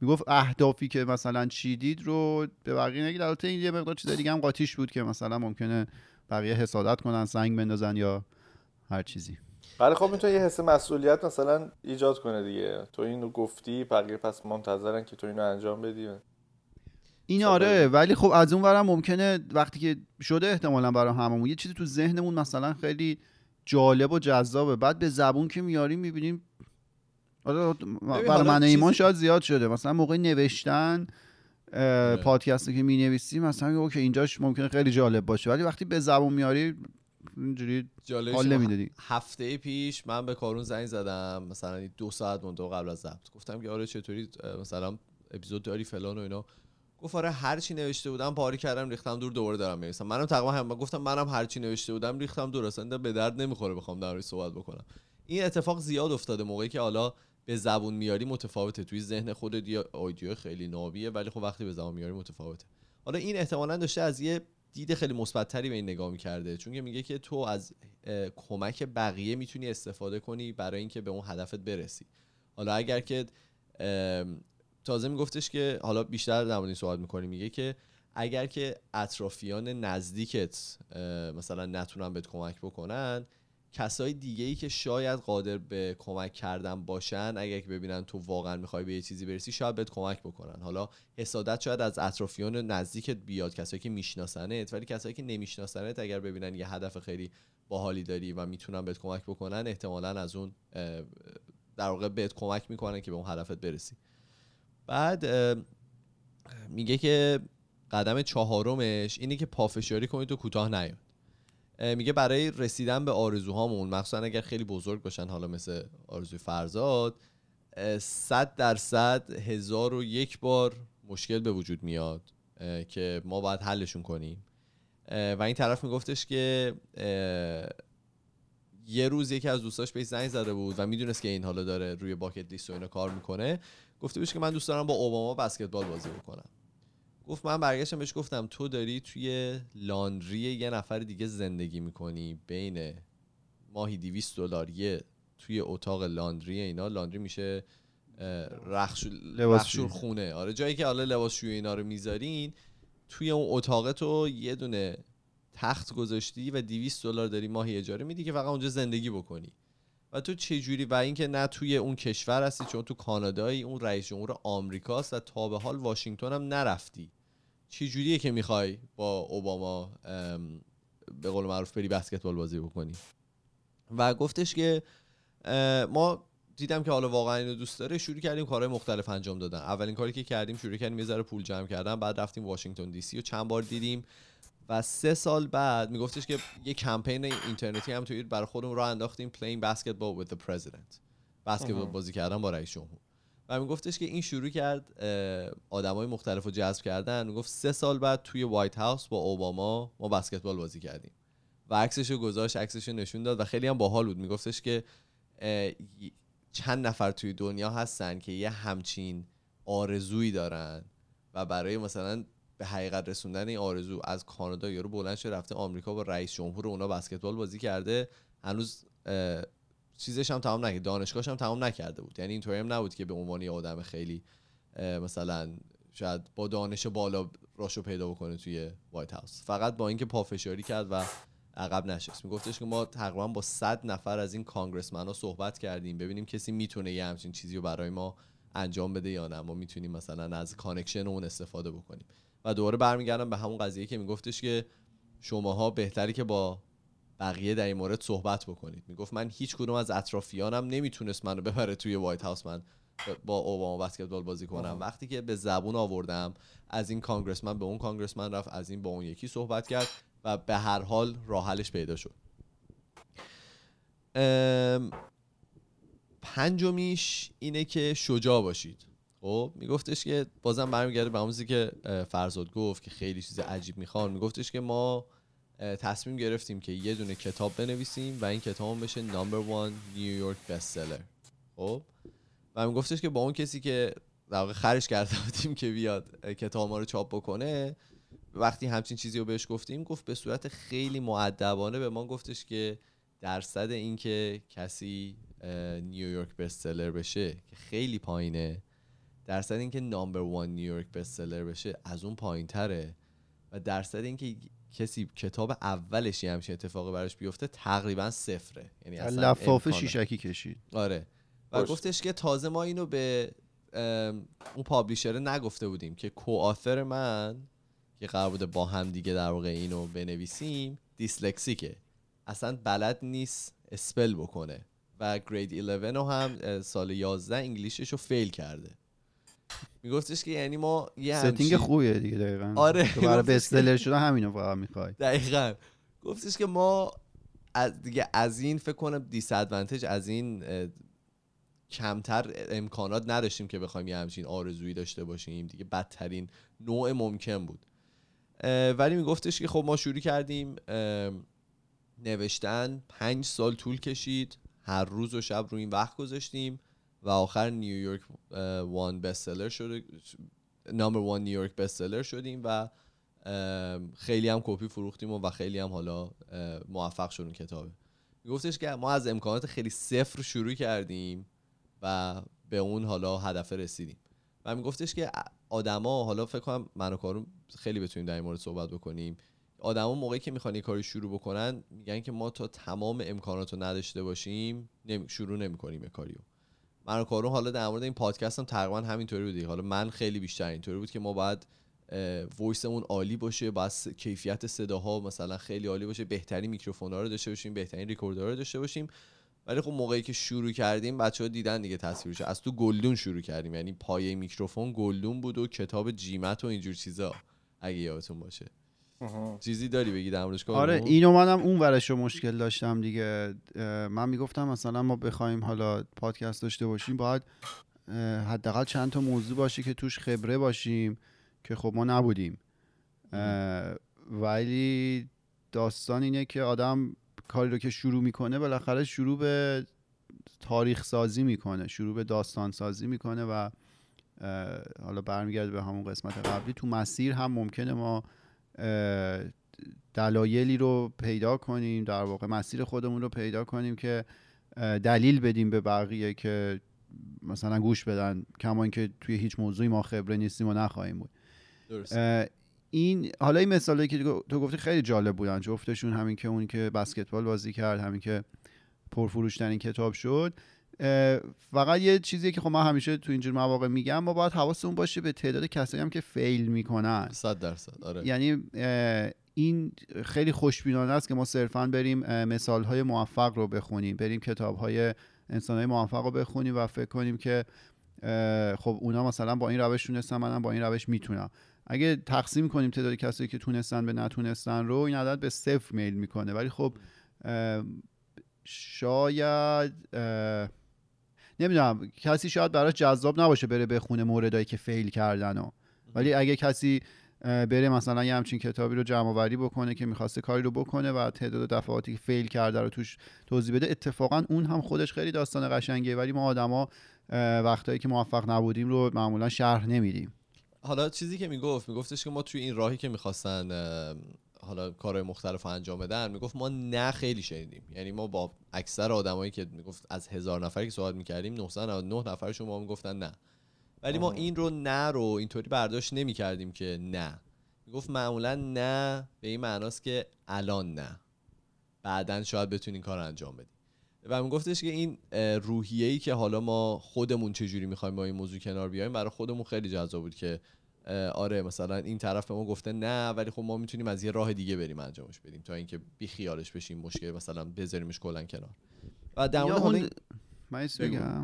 میگفت اهدافی که مثلا چیدید رو به بقیه نگید. البته این یه مقدار چیز دیگه هم قاطیش بود که مثلا ممکنه بقیه حسادت کنن، سنگ بندازن یا هر چیزی. ولی خب میتونه یه حس مسئولیت مثلا ایجاد کنه دیگه، تو اینو گفتی بقیه پس منتظرن که تو اینو انجام بدی این. آره ولی خب از اون ورم ممکنه وقتی که شده احتمالاً برای هممون یه چیزی تو ذهنمون مثلا خیلی جالب و جذابه، بعد به زبون که میاریم میبینیم. آره برای من ایمان شاید زیاد شده، مثلا موقع نوشتن پادکستی که مینویسیم مثلا اوکی اینجاش ممکنه خیلی جالب باشه، ولی وقتی به زبون میاری اینجوری حال نمیدادی. هفته پیش من به کارون زنگ زدم مثلا 2 ساعت مونده قبل از ضبط، گفتم که آره چطوری مثلا اپیزود داری فلان و اینا. گفت آره هر چی نوشته بودم پاره کردم ریختم دور، دوباره دارم می‌نویسم. منم تقریبا همین گفتم، منم هر چی نوشته بودم ریختم دور، اصلا به درد نمیخوره بخوام در موردش صحبت بکنم. این اتفاق زیاد افتاده موقعی که حالا به زبون میاری متفاوته، توی ذهن خودت یه ایده خیلی نابیه ولی خب وقتی به زبون میاری متفاوته. حالا این احتمالاً داشته از یه دید خیلی مثبت‌تری به این نگاه می‌کرده، چون که میگه که تو از کمک بقیه میتونی استفاده کنی برای اینکه به اون هدفت برسی. حالا اگر که تازه میگفتش که حالا بیشتر در مورد این صحبت میکنیم، میگه که اگر که اطرافیان نزدیکت مثلا نتونن بهت کمک بکنن، کسای دیگه‌ای که شاید قادر به کمک کردن باشن اگر که ببینن تو واقعا میخوای به یه چیزی برسی شاید بهت کمک بکنن. حالا حسادت شاید از اطرافیان نزدیکت بیاد، کسایی که میشناسنت، ولی کسایی که نمیشناسنت اگر ببینن یه هدف خیلی باحالی داری و میتونن بهت کمک بکنن، احتمالاً از اون در واقع بهت کمک میکنن که به اون هدفت برسی. بعد میگه که قدم 4مش اینه که پافشاری کنید و کوتاه نیاید. میگه برای رسیدن به آرزوهامون، مخصوصا اگر خیلی بزرگ باشن، حالا مثل آرزوی فرزاد، 100% 1001 بار مشکل به وجود میاد که ما باید حلشون کنیم. و این طرف میگفتش که یه روز یکی از دوستاش بهش زنگ زده بود و میدونست که این حالا داره روی باکت لیست و اینا کار میکنه، گفته بهش که من دوست دارم با اوباما بسکتبال بازی بکنم. گفت من برگشتم بهش گفتم تو داری توی لاندری یه نفر دیگه زندگی میکنی، بین ماهی $200 توی اتاق لاندری اینا، لاندری میشه رخشور خونه، آره جایی که حالا لباسشویی اینا رو میذارین، توی اون اتاق تو یه دونه تخت گذاشتی و $200 داری ماهی اجاره میدی که فقط اونجا زندگی بکنی. و تو چه جوری، و اینکه نه توی اون کشور هستی چون تو کانادایی، اون رئیس جمهور آمریکاست و تا به حال واشنگتن هم نرفتی، چه جوریه که میخوای با اوباما به قول معروف بری بسکتبال بازی بکنی؟ و گفتش که ما دیدم که حالا واقعا اینو دوست داره، شروع کردیم کارهای مختلف انجام دادن. اولین کاری که کردیم شروع کردیم یه ذره پول جمع کردن، بعد رفتیم واشنگتن دی سی و چند بار دیدیم و 3 سال بعد میگفتش که یه کمپین اینترنتی هم توی برای خودمون راه انداختیم، Playing Basketball with the President، بسکتبال بازی کردن با رئیس جمهور. و میگفتش که این شروع کرد آدمای مختلفو جذب کردن. میگفت 3 سال بعد توی وایت هاوس با اوباما ما بسکتبال بازی کردیم و عکسشو گذاشت، عکسشو نشون داد و خیلی هم باحال بود. میگفتش که چند نفر توی دنیا هستن که یه همچین آرزویی دارن و برای مثلا به حقیقت رسوندن این آرزو از کانادا یارو بلند شده رفته آمریکا با رئیس جمهور اونا بسکتبال بازی کرده، هنوز چیزش هم تمام نکرده، دانشگاهش هم تمام نکرده بود. یعنی اینطوری هم نبود که به عنوان یه آدم خیلی مثلا شاید با دانش بالا راشو پیدا بکنه توی وایت هاوس، فقط با اینکه پافشاری کرد و عقب نشست. میگفتش که ما تقریبا با 100 نفر از این کانگرسمنا صحبت کردیم ببینیم کسی میتونه یه همچین چیزی رو برای ما انجام بده یا نه، ما میتونیم مثلا از کانکشن اون استفاده بکنیم. و دوباره برمیگردم به همون قضیه که میگفتش که شماها بهتری که با بقیه در این مورد صحبت بکنید. میگفت من هیچ کدوم از اطرافیانم نمیتونست منو ببره توی وایت هاوس من با اوباما بسکتبال بازی کنم. وقتی که به زبون آوردم، از این کانگرسمن به اون کانگرسمن رفت، از این با اون یکی صحبت کرد و به هر حال راه حلش پیدا شد. پنجمیش اینه که شجاع باشید. خب میگفتش که بازم برمیگرده به همونی که فرزاد گفت که خیلی چیز عجیب میخوان. میگفتش که ما تصمیم گرفتیم که یه دونه کتاب بنویسیم و این کتاب بشه No. 1 نیویورک bestseller. خب و میگفتش که با اون کسی که در واقع خرج کرده بودیم که بیاد کتاب ما رو چاپ بکنه، وقتی همچین چیزی رو بهش گفتیم، گفت به صورت خیلی مؤدبانه به ما گفتش که درصد این که کسی نیویورک بستسلر بشه که خیلی پایینه، درصد این که No. 1 نیویورک بستسلر بشه از اون پایین تره، و درصد این که کسی کتاب اولش همچین اتفاقی براش بیفته تقریبا صفره. یعنی اصلا لفافه شیشکی کشید. آره. و گفتش که تازه ما اینو به اون پابلیشر نگفته بودیم که کوآثر من که قرار بوده با هم دیگه در واقع اینو بنویسیم دیسلکسیکه، اصلا بلد نیست اسپل بکنه و گرید 11 رو هم سال 11 انگلیشش رو فیل کرده. میگفتش که یعنی ما یه ستینگ خوبیه دیگه. دقیقاً. آره. برای بستسلر شدن همینو فقط میخوای. دقیقاً. گفتش که ما از دیگه از این فکر کنم دیس ادوانتج، از این کمتر امکانات نداشتیم که بخوایم یه همچین آرزویی داشته باشیم دیگه، بدترین نوع ممکن بود. ولی میگفتش که خب ما شروع کردیم نوشتن، 5 سال طول کشید، هر روز و شب رو این وقت گذاشتیم و آخر نیویورک 1 bestseller شد، No. 1 نیویورک bestseller شدیم و خیلی هم کپی فروختیم و خیلی هم حالا موفق شدیم کتابه. میگفتش که ما از امکانات خیلی صفر شروع کردیم و به اون حالا هدف رسیدیم. و میگفتش که آدما، حالا فکر کنم من و کارون خیلی بتونیم در این مورد صحبت بکنیم، آدما موقعی که میخوان یه کاری شروع بکنن میگن که ما تا تمام امکاناتو نداشته باشیم شروع نمیکنیم یه کاریو. من و کارون حالا در مورد این پادکست هم تقریبا همینطوری بود. حالا من خیلی بیشتر اینطوری بود که ما باید وایسمون عالی باشه، باید کیفیت صداها مثلا خیلی عالی باشه، بهترین میکروفونا رو داشته باشیم، بهترین ریکوردرها رو داشته باشیم. ولی خب موقعی که شروع کردیم بچه‌ها دیدن دیگه تصویرش، از تو گلدون شروع کردیم، یعنی پایه میکروفون گلدون بود و کتاب جیمت و اینجور چیزا اگه یادتون باشه. چیزی داری بگی در موردش؟ آره اینو منم اون ورش رو مشکل داشتم دیگه. من میگفتم مثلا ما بخوایم حالا پادکست داشته باشیم باید حداقل چند تا موضوع باشه که توش خبره باشیم که خب ما نبودیم. ولی داستان اینه که آدم کاری رو که شروع میکنه بالاخره شروع به تاریخ سازی میکنه، شروع به داستان سازی میکنه و حالا برمیگرده به همون قسمت قبلی، تو مسیر هم ممکنه ما دلایلی رو پیدا کنیم، در واقع مسیر خودمون رو پیدا کنیم که دلیل بدیم به بقیه که مثلا گوش بدن، کما اینکه توی هیچ موضوعی ما خبره نیستیم و نخواهیم بود. درست. این حالا این مثالی که تو گفتی خیلی جالب بودن جفتشون، همین که اون که بسکتبال بازی کرد، همین که پرفروشترین کتاب شد. فقط یه چیزیه که خب من همیشه تو اینجور مواقع میگم، ما باید حواسمون باشه به تعداد کسایی هم که فیل میکنن. 100%. آره. یعنی این خیلی خوشبینانه است که ما صرفاً بریم مثالهای موفق رو بخونیم، بریم کتابهای انسانهای موفق رو بخونیم و فکر کنیم که خب اونا مثلا با این روش تونستن، منم با این روش میتونم. اگه تقسیم کنیم تعداد کسایی که تونستن به نتونستن رو، این عدد به صفر میل میکنه. ولی خب شاید نمیدونم، کسی شاید براش جذاب نباشه بره بخونه موردایی که فیل کردن و. ولی اگه کسی بره مثلا یه همچین کتابی رو جمع آوری بکنه که میخواسته کاری رو بکنه و تعداد دفعاتی که فیل کرده رو توش توضیح بده، اتفاقا اون هم خودش خیلی داستان قشنگه. ولی ما آدما وقتایی که موفق نبودیم رو معمولا شرح نمیدیم. حالا چیزی که میگفتش که ما توی این راهی که میخواستن حالا کارهای مختلف انجام بدن، میگفت ما نه خیلی شنیدیم. یعنی ما با اکثر آدمایی که میگفت از 1000 نفری که صحبت میکردیم 999 نفرشون ما میگفتن نه. ولی ما این رو نه رو اینطوری برداشت نمیکردیم که نه. میگفت معمولا نه به این معناست که الان نه، بعدن شاید بتونین کار انجام بدیم. و میگفتش که این روحیه‌ای که حالا ما خودمون چجوری می‌خوایم با این موضوع کنار بیایم، برای خودمون خیلی جذاب بود که آره مثلا این طرف به ما گفته نه، ولی خب ما میتونیم از یه راه دیگه بریم انجامش بدیم تا اینکه بی خیالش بشیم، مشکل مثلا بذاریمش کلا کنار. و در مورد اون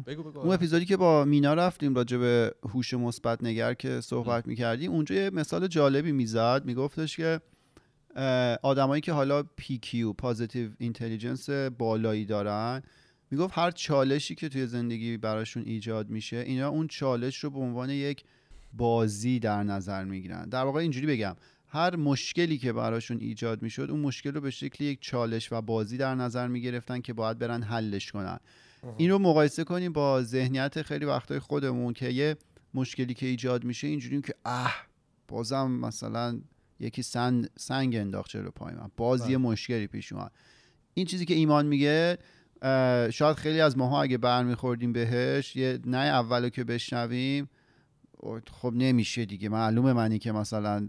بگو. اون اپیزودی که با مینا رفتیم راجع به هوش مثبت نگر که صحبت می‌کردیم، اونجا یه مثال جالبی میزد. میگفتش که آدمایی که حالا PQ پوزیتیو اینتلیجنس بالایی دارن، میگفت هر چالشی که توی زندگی براشون ایجاد میشه، اینا اون چالش رو به عنوان یک بازی در نظر میگیرن. در واقع اینجوری بگم، هر مشکلی که براشون ایجاد میشد، اون مشکل رو به شکل یک چالش و بازی در نظر میگرفتن که باید برن حلش کنن. این رو مقایسه کنیم با ذهنیت خیلی وقتای خودمون که یه مشکلی که ایجاد میشه اینجوریم که بازم مثلا یکی سنگ انداخت جلو پای من، باز یه مشکلی پیش اومد. این چیزی که ایمان میگه شاید خیلی از ماها اگه برمیخوردیم بهش، یه نه اولو که بشنویم خب نمیشه دیگه، معلومه منی که مثلا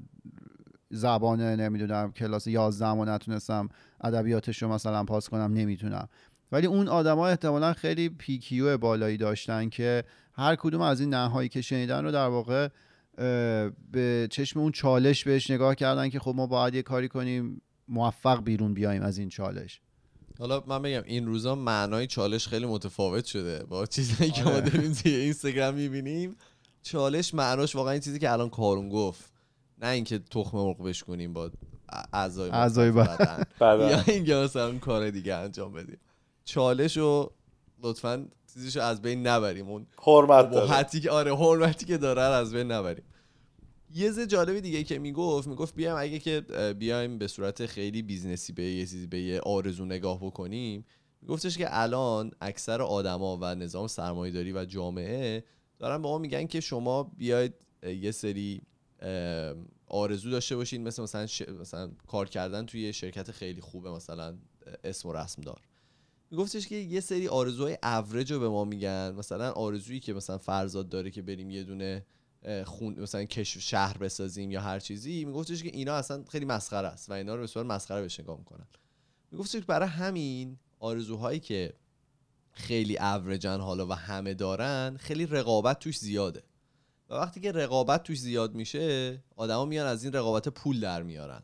زبان نمیدونم کلاس 11 ما نتونستم ادبیاتشو مثلا پاس کنم، نمیتونم. ولی اون آدما احتمالاً خیلی PQ بالایی داشتن که هر کدوم از این نهایی که شنیدن رو در واقع به چشم اون چالش بهش نگاه کردن که خب ما باید یه کاری کنیم موفق بیرون بیایم از این چالش. حالا من بگم این روزا معنای چالش خیلی متفاوت شده با چیزایی که ما داریم توی اینستاگرام میبینیم. چالش معناش واقعا این چیزی که الان کارون گفت، نه اینکه تخم مرغ بشکنیم با اعضای بدن یا اینکه مثلا کار دیگه انجام بدیم. چالشو لطفاً چیزیشو از بین نبریم، اون حرمتی که داره از بین نبریم. یه چیز جالب دیگه که میگفت بیایم اگه که بیایم به صورت خیلی بیزنسی به یه چیزی، به یه آرزو نگاه بکنیم، میگفتش که الان اکثر آدما و نظام سرمایه‌داری و جامعه دارن به ما میگن که شما بیاید یه سری آرزو داشته باشین، مثلا کار کردن توی شرکت خیلی خوبه، مثلا اسم و رسم دار. میگفتش که یه سری آرزوهای اوریج رو به ما میگن، مثلا آرزویی که مثلا فرزاد داره که بریم یه دونه خون مثلا شهر بسازیم یا هر چیزی. میگفتش که اینا اصلا خیلی مسخره است و اینا رو به صورت مسخره بهش نگاه میکنن. میگفتش که برای همین آرزوهایی که خیلی اوریجن حالا و همه دارن، خیلی رقابت توش زیاده و وقتی که رقابت توش زیاد میشه، آدما میان از این رقابت پول در میارن.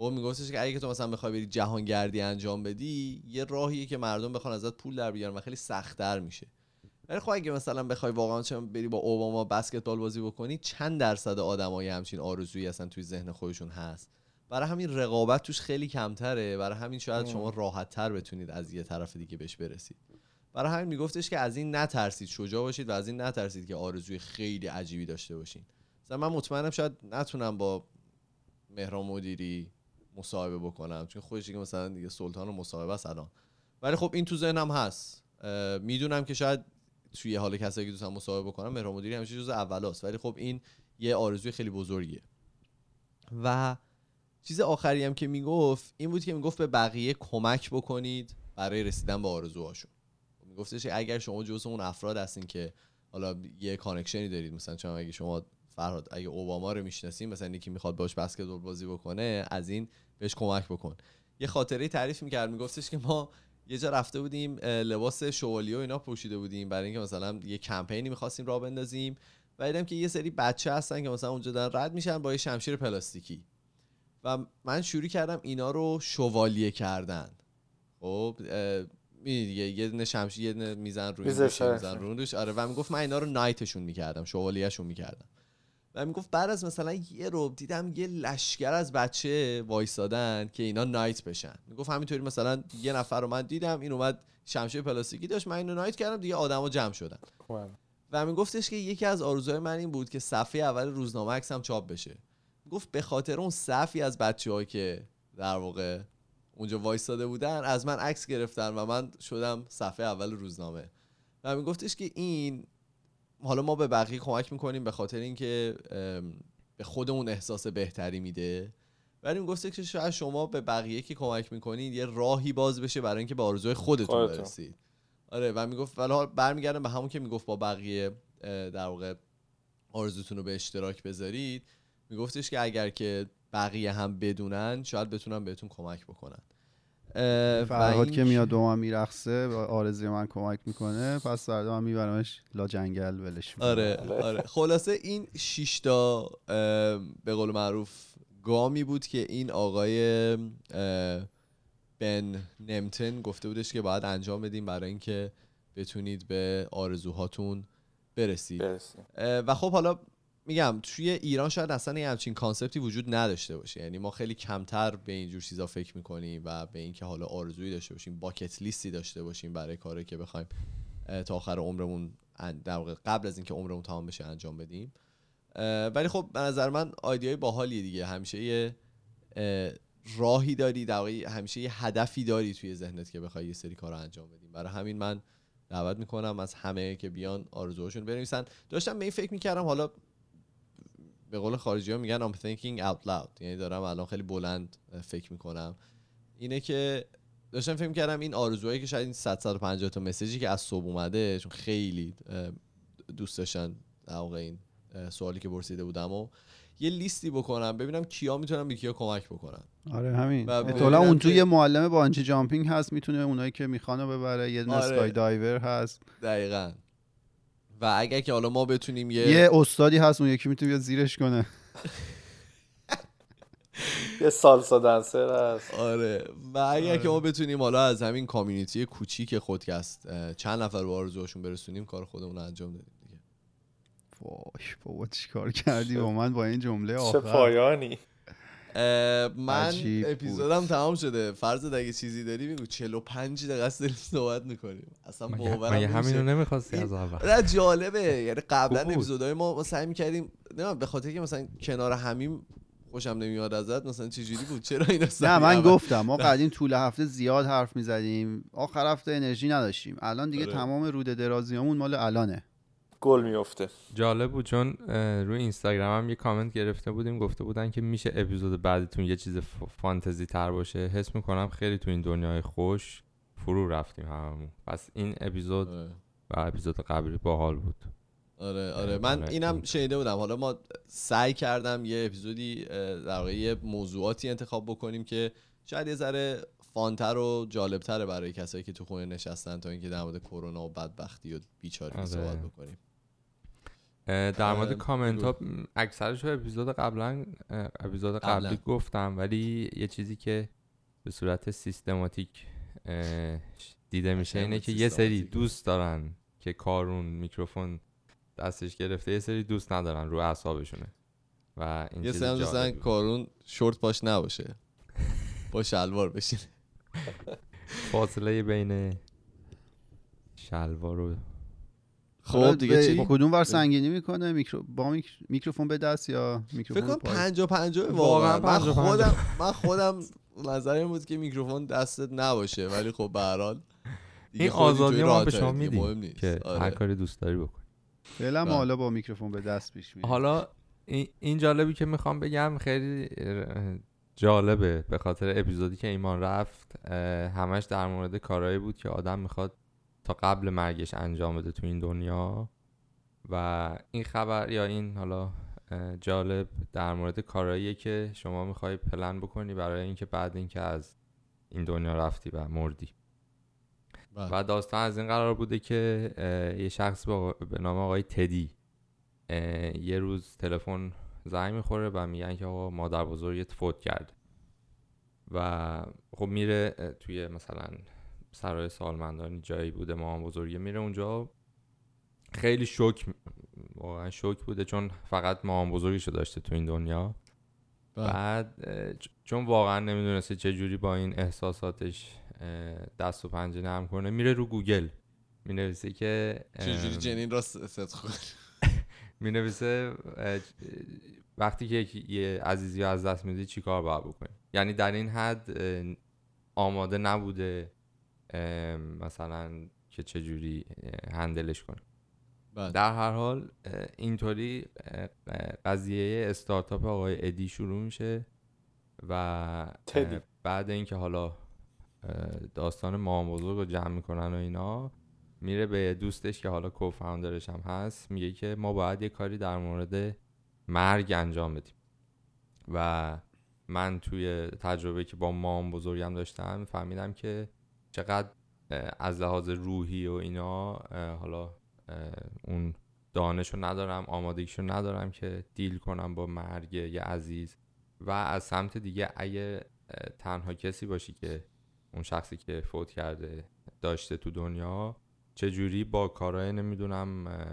و میگفتش که اگه تو مثلا بخوای بری جهانگردی انجام بدی، یه راهیه که مردم بخوان ازت پول در بیارن و خیلی سخت‌تر میشه. ولی خب اگه مثلا بخوای واقعا بری با اوباما بسکتبال بازی بکنی، چند درصد آدمای همچین آرزویی اصلا توی ذهن خودشون هست؟ برای همین رقابت توش خیلی کمتره، برای همین شاید شما راحت‌تر بتونید از یه طرف دیگه بهش برسید. برای همین میگفتش که از این نترسید، شجاع باشید و از این نترسید که آرزوی خیلی عجیبی داشته باشین. مثلا من مطمئنم شاید نتونم با مهران مدیری مصاحبه بکنم، چون خودش دیگه مثلا دیگه سلطان مصاحبه است الان. ولی خب این تو ذهنم هست، میدونم که شاید توی حال کسایی که دوستم مصاحبه بکنم، مهران مدیری همیشه جزء اولاست، ولی خب این یه آرزوی خیلی بزرگیه. و چیز آخری هم که میگفت این بود که میگفت به بقیه کمک بکنید برای رسیدن به آرزوهاشون. میگفتش اگر شما جزء اون افراد هستین که حالا یه کانکشنی دارید، مثلا چون اگه شما فرهاد اگه اوباما رو میشناسین، مثلا اینکه میخواد باش بسکتبال بازی بکنه، از این بهش کمک بکن. یه خاطره تعریف میکرد، میگفتش که ما یه جا رفته بودیم لباس شوالیه و اینا پوشیده بودیم برای اینکه مثلا یه کمپینی می‌خواستیم راه بندازیم و دیدم که یه سری بچه هستن که مثلا اونجا دارن رد میشن با یه شمشیر پلاستیکی و من شروع کردم اینا رو شوالیه کردن. خب می‌دونی دیگه، یه دونه شمشیر یه دونه میزن روی میزن رو روش، آره، و میگفت من اینا رو نایتشون می‌کردم، شوالیه‌شون می‌کردم. و میگفت بعد از مثلا یه ربع دیدم یه لشکر از بچه وایسادن که اینا نایت بشن. میگفت همینطوری مثلا یه نفر رو من دیدم این اومد شمشیر پلاستیکی داشت، من اینو نایت کردم، دیگه آدما جمع شدن. و میگفتش که یکی از آرزوهای من این بود که صفحه اول روزنامه عکسم چاپ بشه. میگفت به خاطر اون صفی از بچه‌ها که در واقع اونجا وایساده بودن از من عکس گرفتن و من شدم صفحه اول روزنامه. و میگفتش که این حالا ما به بقیه کمک میکنیم به خاطر اینکه به خودمون احساس بهتری میده، ولی میگفته که شاید شما به بقیه که کمک میکنید یه راهی باز بشه برای اینکه به آرزوی خودتون برسید. آره، و میگفت ولی حالا برمیگردم به همون که میگفت با بقیه در واقع آرزوتون رو به اشتراک بذارید. میگفتش که اگر که بقیه هم بدونن شاید بتونن بهتون کمک بکنن. فرهاد که میاد و من میرقصه به آرزوی من کمک میکنه، پس فردا من میبرمش لا جنگل ولش میکنه. آره آره، خلاصه این 6 تا به قول معروف گامی بود که این آقای بن نمتن گفته بودش که باید انجام بدیم برای اینکه بتونید به آرزوهاتون برسید. و خب حالا میگم توی ایران شاید اصلا این همچین کانسپتی وجود نداشته باشه، یعنی ما خیلی کمتر به اینجور چیزا فکر میکنیم و به اینکه حالا آرزویی داشته باشیم، باکت لیستی داشته باشیم برای کاری که بخوایم تا آخر عمرمون در واقع قبل از اینکه عمرمون تمام بشه انجام بدیم. ولی خب به نظر من ایده‌ای باحالیه دیگه، همیشه یه راهی داری، در واقع همیشه یه هدفی داری توی ذهنت که بخوای یه سری کارا انجام بدیم. برای همین من دعوت میکنم از همه که بیان آرزوهاشون بنویسن. داشتم به این فکر میکردم، حالا به قول خارجی‌ها میگن I'm thinking out loud، یعنی دارم الان خیلی بلند فکر میکنم، اینه که داشتم فکر میکردم این آرزوهایی که شاید این 150 تا مسیجی که از صبح اومده، چون خیلی دوست داشتن در واقع این سوالی که پرسیده بودم و یه لیستی بکنم ببینم کیا میتونم به کیا کمک بکنن. آره همین اطلاع اون توی معلم بانجی جامپینگ هست، میتونه اونایی که میخوانو ببره، یه دونه اسکای دایور هست. دقیقاً. و اگر که حالا ما بتونیم یه استادی هست اون یکی میتونه بیاد زیرش کنه، یه سالسا دنسر هست. آره، و اگر که ما بتونیم حالا از همین کامیونیتی کوچیک خودکست چند نفر رو آرزوهاشون برسونیم، کار خودمون رو انجام دادیم دیگه. وای بابا چیکار کردی با من با این جمله آخر، چه پایانی. من اپیزودم تمام شده. فرضت اگه چیزی داری بگو، 45 دقیقه است داریم صحبت می‌کنیم، اصلا باورم نمیشه. همین رو نمی‌خواستی از اول؟ نه جالبه، یعنی قبلا اپیزودهای ما سعی می‌کردیم، نه به خاطر اینکه مثلا کنار همیم خوشم نمیاد ازت، مثلا چه جوری بود چرا اینا سعی. نه من گفتم ما قدیم طول هفته زیاد حرف می‌زدیم، آخر هفته انرژی نداشتیم، الان دیگه تمام روده درازیامون مال الانه، گل میفته. جالب بود چون روی اینستاگرام هم یه کامنت گرفته بودیم، گفته بودن که میشه اپیزود بعدیتون یه چیز فانتزی تر باشه. حس میکنم خیلی تو این دنیای خوش فرو رفتیم هممون، پس این اپیزود و اپیزود قبلی باحال بود. آره آره، من اینم شنیده بودم. حالا ما سعی کردم یه اپیزودی در واقع یه موضوعاتی انتخاب بکنیم که شاید یه ذره فانتر و جالب‌تر برای کسایی که تو خونه نشستن تا اینکه در مورد کرونا و بدبختی و بیچارگی صحبت بکنیم. در مورد کامنت ها اکثرش اپیزود قبلی گفتم، ولی یه چیزی که به صورت سیستماتیک دیده میشه اینه که یه سری دوست دارن که کارون میکروفون دستش گرفته، یه سری دوست ندارن، رو اعصابشونه. و این یه سری دوست دارن کارون شورت پاش نباشه با شلوار بشینه، فاصله بین شلوار و خب دیگه چی؟ با کدوم ور سنگینی میکنه؟ میکروفون به دست یا میکروفون پای؟ فکر کنم 50-50 واقعا. من خودم نظرم بود که میکروفون دستت نباشه، ولی خب به هر حال این آزادی ما به شما میدیم که هر کاری دوست داری بکن. فعلا ما حالا با میکروفون به دست پیش میریم. حالا این جالبی که میخوام بگم خیلی جالبه، به خاطر اپیزودی که ایمان رفت همش در مورد کارهایی بود که آدم میخواد تا قبل مرگش انجام بده تو این دنیا. و این خبر یا این حالا جالب در مورد کارهاییه که شما میخوای پلن بکنی برای اینکه بعد اینکه از این دنیا رفتی و مردی. و داستان از این قرار بوده که یه شخص به نام آقای تدی یه روز تلفن زنگ میخوره و میگن که آقا مادر بزرگت فوت کرد و خب میره توی مثلا سرای سالمندان جایی بوده مامان بزرگه، میره اونجا خیلی شوک، واقعا شوک بوده چون فقط مامان بزرگشو داشته تو این دنیا. بعد چون واقعا نمیدونسته چه جوری با این احساساتش دست و پنجه نرم کنه، میره رو گوگل مینویسه که چه جوری جنین را صدق کنه. مینویسه وقتی که یه عزیزی رو از دست میدی چی کار باید بکنی، یعنی در این حد آماده نبوده مثلا که چه جوری هندلش کنه. در هر حال اینطوری قضیه استارتاپ آقای ادی شروع میشه و بعد اینکه حالا داستان مامان بزرگ رو جمع میکنن و اینا، میره به دوستش که حالا کوفاندرش هم هست، میگه که ما باید یه کاری در مورد مرگ انجام بدیم و من توی تجربه که با مامان بزرگم داشتم فهمیدم که چقدر از لحاظ روحی و اینا حالا اون دانشو ندارم، آمادگیشو ندارم که دیل کنم با مرگ یه عزیز. و از سمت دیگه اگه تنها کسی باشی که اون شخصی که فوت کرده داشته تو دنیا، چجوری با کارهای نمیدونم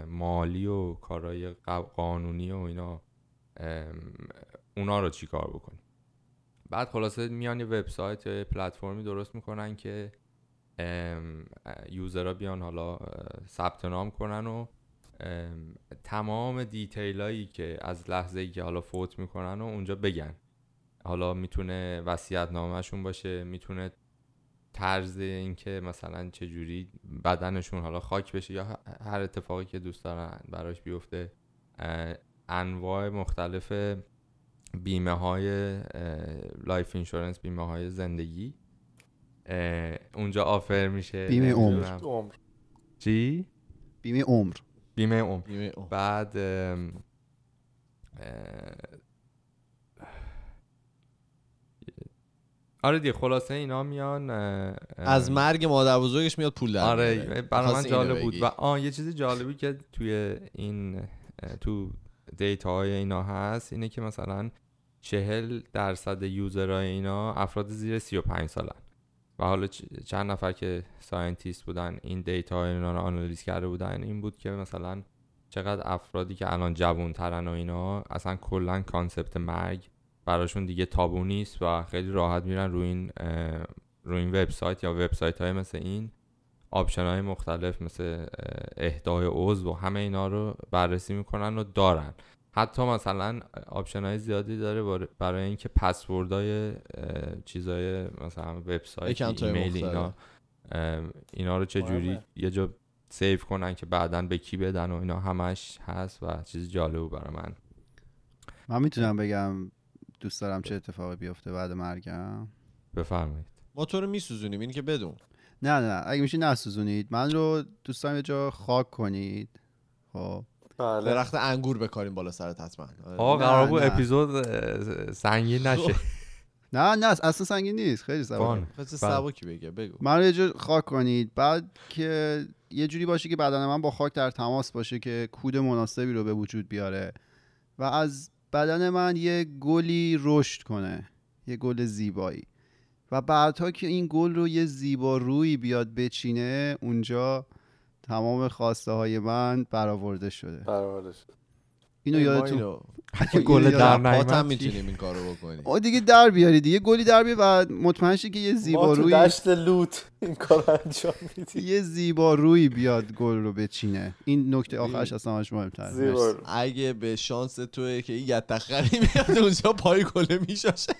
مالی و کارهای قانونی و اینا اونا رو چی کار بکنی. بعد خلاصه میان یه وبسایت یا یه پلتفرمی درست میکنن که یوزرها بیان حالا ثبت نام کنن و تمام دیتیلایی که از لحظه‌ای که حالا فوت میکنن و اونجا بگن. حالا میتونه وصیت‌نامه‌شون باشه، میتونه طرز اینکه مثلا چه جوری بدنشون حالا خاک بشه یا هر اتفاقی که دوست دارن براش بیفته، انواع مختلف بیمه های لایف اینشورنس، بیمه های زندگی اونجا آفر میشه، بیمه عمر. چی؟ بیمه عمر. بعد آره دیگه خلاصه اینا میان از مرگ مادر بزرگش میاد پول در. آره برای من جالب بود. و یه چیز جالبی که توی این تو دیتاهای اینا هست اینه که مثلا 40% یوزرهای اینا افراد زیر 35 سالن و حالا چند نفر که ساینتیست بودن این دیتاهای اینا رو آنالیز کرده بودن، این بود که مثلا چقدر افرادی که الان جوان‌ترن و اینا اصلا کلا کانسپت مرگ براشون دیگه تابو نیست و خیلی راحت میرن روی این وبسایت یا وبسایت‌های مثل این آپشن‌های مختلف مثل اهدای عضو و همه اینا رو بررسی میکنن و دارن. حتی مثلا آپشن‌های زیادی داره برای اینکه پسوردهای چیزای مثلا وبسایت، ایمیل اینا رو چه جوری یه جا سیو کنن که بعداً به کی بدن و اینا همش هست و چیز جالبی برای من میتونم بگم دوست دارم چه اتفاقی بیفته بعد مرگم. بفرمایید. ما تو رو میسوزونیم، این که بدون. نه اگه میشه نسوزونید من رو، دوست دارم یه جا خاک کنید. خب بله. درخت انگور بکاریم بالا سرت حتما. قرار بود اپیزود سنگین نشه. نه اصلا سنگین نیست، خیلی سبکه. خاصه سبکی بگو. من رو یه جا خاک کنید، بعد که یه جوری باشه که بدن من با خاک در تماس باشه که کود مناسبی رو به وجود بیاره و از بدن من یه گلی رشد کنه، یه گل زیبایی، و بعدها که این گل رو یه زیبا روی بیاد بچینه اونجا تمام خواسته های من برآورده شده. اینو یادتون گل در نمیاد، میتونیم این کارو بکنیم. دیگه در بیارید یه گلی در بیار و مطمئن شید که یه زیبا روی دشت لوت این کارو انجام میدید، یه زیبا روی بیاد گل رو بچینه. این نکته آخرش اصلا مش مهم‌تره. اگه به شانس توئه که این یتخری میاد اونجا پای گل میشاشه.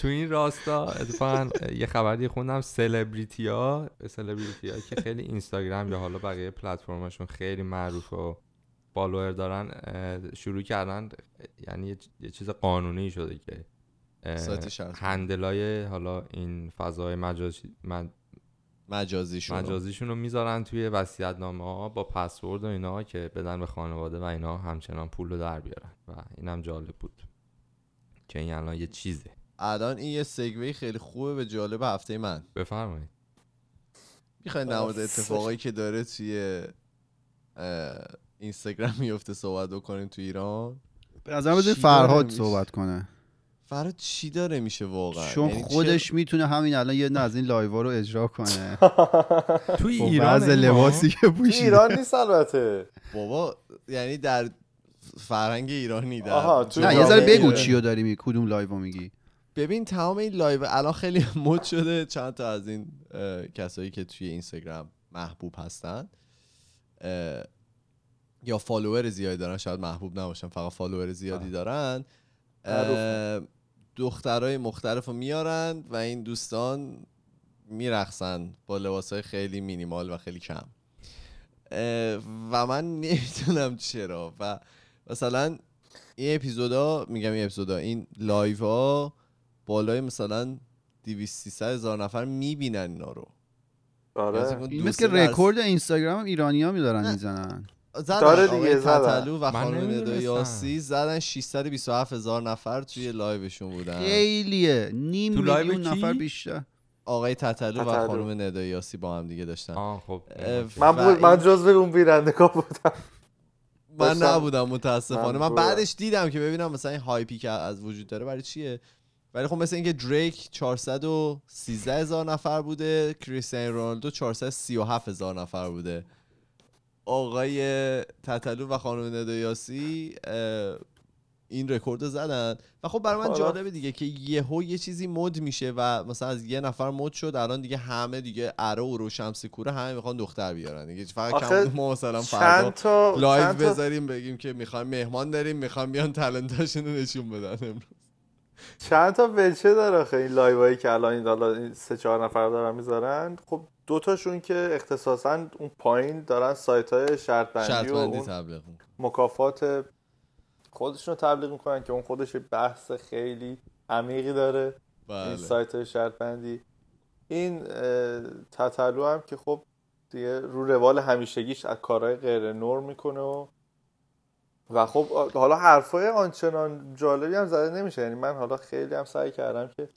تو این راستا اتفاقا یه خبری خوندم، سلبریتی ها که خیلی اینستاگرام یا حالا بقیه پلتفرم‌هاشون خیلی معروف و فالوور دارن شروع کردن، یعنی یه چیز قانونی شده که هندلای حالا این فضای مجازیشون رو میذارن توی وصیت‌نامه ها با پسورد و اینا که بدن به خانواده و اینا همچنان پول رو در بیارن. و اینم جالب بود که این الان یه چیزه. الان این یه سگوی خیلی خوبه به جالب هفته من. بفرمایید. میخواین در مورد اتفاقایی که داره توی اینستاگرام میفته صحبت بکنیم تو ایران؟ به نظر بده فرهاد صحبت کنه. فرهاد چی داره میشه واقعا؟ چون خودش میتونه همین الان یه از این لایوها رو اجرا کنه. تو ایران از لباسی که پوشیده. تو ایران نیست البته. بابا یعنی در فرهنگ ایرانی داره. نه یه ذره بگو چیو داری میگی، کدوم لایو میگی؟ ببین تمام این لایو الان خیلی مد شده، چند تا از این کسایی که توی اینستاگرام محبوب هستن یا فالوور زیادی دارن، شاید محبوب نباشن فقط فالوور زیادی دارن، دخترای مختلف رو میارن و این دوستان میرقصن با لباسای خیلی مینیمال و خیلی کم و من نمیدونم چرا. و مثلا این اپیزودا، میگم این اپیزودا، این لایو ها بالای مثلا 200-300 هزار نفر میبینن اینا رو. آره این مثل که رکورد اینستاگرام هم ایرانی ها میدارن میزنن. داره دیگه. تتلو و خانم ندایاسی زدن 627,000 نفر توی لایوشون بودن. خیلیه، 500,000 نفر بیشتر. آقای تتلو و خانم ندایاسی با هم دیگه داشتن. خب من جزو اون بیرندگان بودم. من نبودم متاسفانه. من بعدش دیدم که ببینم مثلا این هایپی که از وجود داره برای چیه. ولی خب مثلا اینکه دریک 413,000 نفر بوده، کریستیانو رونالدو 437,000 نفر بوده، آقای تتلو و خانم ندایاسی این رکورد رو زدن. و خب برای من جالبه دیگه که یهو یه چیزی مد میشه و مثلا از یه نفر مد شد، الان دیگه همه دیگه اره و رو شمسی کوره، همه میخوان دختر بیارن دیگه. فقط کم ما مثلا فردا لایو بذاریم بگیم که میخوایم مهمان داریم، میخوام بیان تالنتاشون رو نشون بدن امروز. چند تا وجه داره آخه این لایوایی که الان 3-4 نفر دارن میذارن. خب دوتاشون که اختصاصاً اون پایین دارن سایت‌های شرط بندی و اون مکافات خودشون رو تبلیغ میکنن که اون خودش بحث خیلی عمیقی داره. بله. این سایت‌های شرط بندی، این تتلو هم که خب دیگه رو روال همیشگیش از کارهای غیر نرم میکنه و خب حالا حرفای آنچنان جالبی هم زده نمیشه. یعنی من حالا خیلی هم سعی کردم که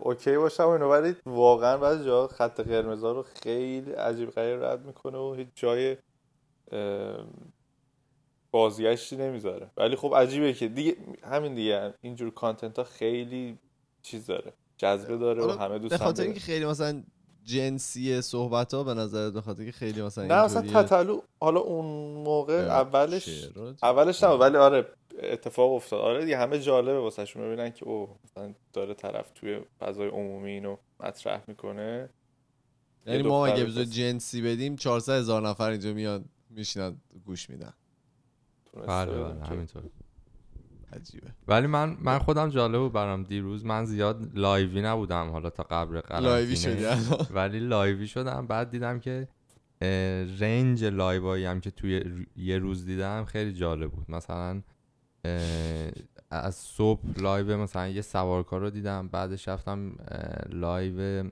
اوکی باشم اینو، ولی واقعا بعضی جا خط قرمزا رو خیلی عجیب غریب رد میکنه و هیچ جای بازگشتی نمیذاره. ولی خب عجیبه که دیگه همین دیگه اینجور کانتنت ها خیلی چیز داره، جذبه داره و همه دوست دارن. به خاطر اینکه خیلی مثلا جنسی صحبت ها به نظر به خاطر که خیلی مثلا اینجوریه. نه مثلا تتلو حالا اون موقع اولش نه، ولی آره اتفاق افتاد. آره دیگه همه جالبه واسهشون ببینن که او مثلا داره طرف توی فضای عمومی اینو مطرح میکنه. یعنی ما اگه بزرگ جنسی بدیم 400,000 نفر اینجا میان میشینن گوش میدن. بله همینطور. عجیبه. ولی من خودم جالب بود برام دیروز. من زیاد لایوی نبودم حالا تا قبل قرنطینه. لایوی شدم. ولی لایوی شدم بعد دیدم که رنج لایوایی هم که توی یه روز دیدم خیلی جالب بود. مثلا از صبح لایو مثلا یه سوارکار رو دیدم، بعدش رفتم لایو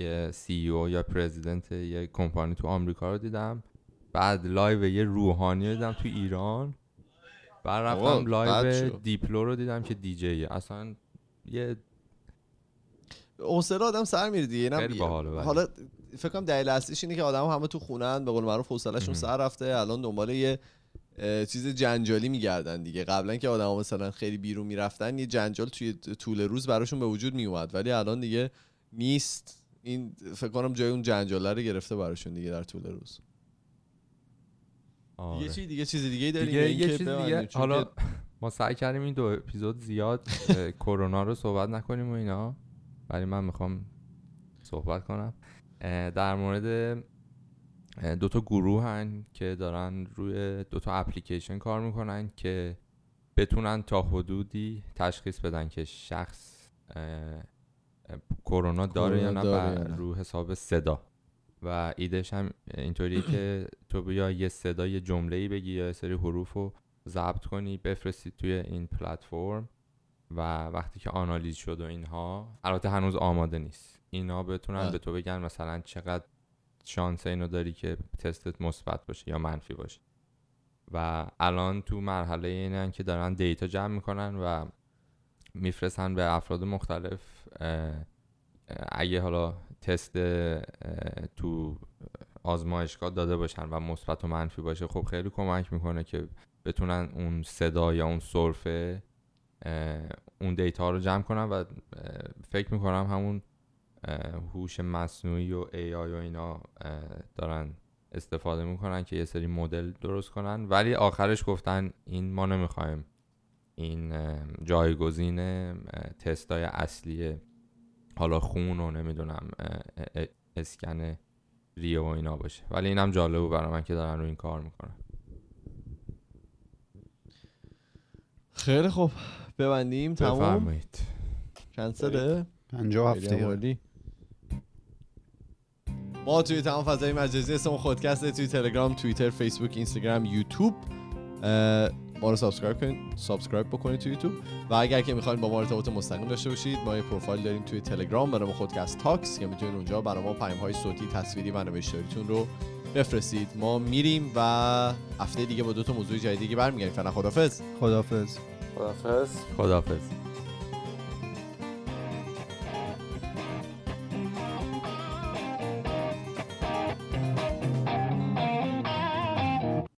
یه CEO یا پرزیدنت یه کمپانی تو آمریکا رو دیدم، بعد لایو یه روحانی رو دیدم تو ایران، بعد رفتم لایو دیپلو رو دیدم که دیجیه. اصلا یه حوصله آدم سر میره دیگه. حالا فکر کنم دلیل اصلیش اینه که آدم همه تو خونه‌ن، به قول معروف حوصله‌شون سر رفته، الان دنبال یه چیز جنجالی میگردن دیگه. قبلا که آدم‌ها مثلا خیلی بیرون میرفتن یه جنجال توی طول روز براشون به وجود میومد، ولی الان دیگه نیست. این فکر کنم جای اون جنجاله رو گرفته براشون دیگه در طول روز. آره. یه چیز دیگه چیز دیگه داریم. حالا ما سعی کردیم این دو اپیزود زیاد کرونا رو صحبت نکنیم و اینا، ولی من میخوام صحبت کنم در مورد دو تا گروه هن که دارن روی دو تا اپلیکیشن کار میکنن که بتونن تا حدودی تشخیص بدن که شخص کرونا داره یا نه رو حساب صدا. و ایدهش هم اینطوریه که تو بیا یه صدای جمله‌ای بگی یا یه سری حروف رو ضبط کنی بفرستی توی این پلتفرم و وقتی که آنالیز شد و اینها، البته هنوز آماده نیست، اینا بتونن به تو بگن مثلا چقدر شانس اینو داری که تستت مثبت باشه یا منفی باشه. و الان تو مرحله اینن که دارن دیتا جمع میکنن و میفرستن به افراد مختلف. اگه حالا تست تو آزمایشگاه داده باشن و مثبت و منفی باشه، خب خیلی کمک میکنه که بتونن اون صدا یا اون سرفه اون دیتا رو جمع کنن و فکر میکنم همون هوش مصنوعی و AI و اینا دارن استفاده میکنن که یه سری مدل درست کنن. ولی آخرش گفتن این ما نمیخوایم، این جایگزین تستای اصلی حالا خون و نمیدونم اسکن ریه و اینا باشه. ولی اینم جالبه برای من که دارن رو این کار میکنن. خیلی خوب ببندیم. تمام بفرمایید. چند ساله؟ 57. ما توی تمام فضای مجازی اسم خودکسته، توی تلگرام، توییتر، فیسبوک، اینستاگرام، یوتیوب. ما رو سابسکرایب کنید، سابسکرایب بکنید توی یوتیوب. و اگر که می‌خواید با ما ارتباط مستقیم داشته باشید، ما یه پروفایل داریم توی تلگرام برای خودکست تاکس که می‌تونید اونجا برای ما پیام‌های صوتی، تصویری و نوشتاریتون رو بفرستید. ما میریم و هفته دیگه با دو تا موضوع جدیدی برمیگردیم. فعلا خداحافظ. خداحافظ.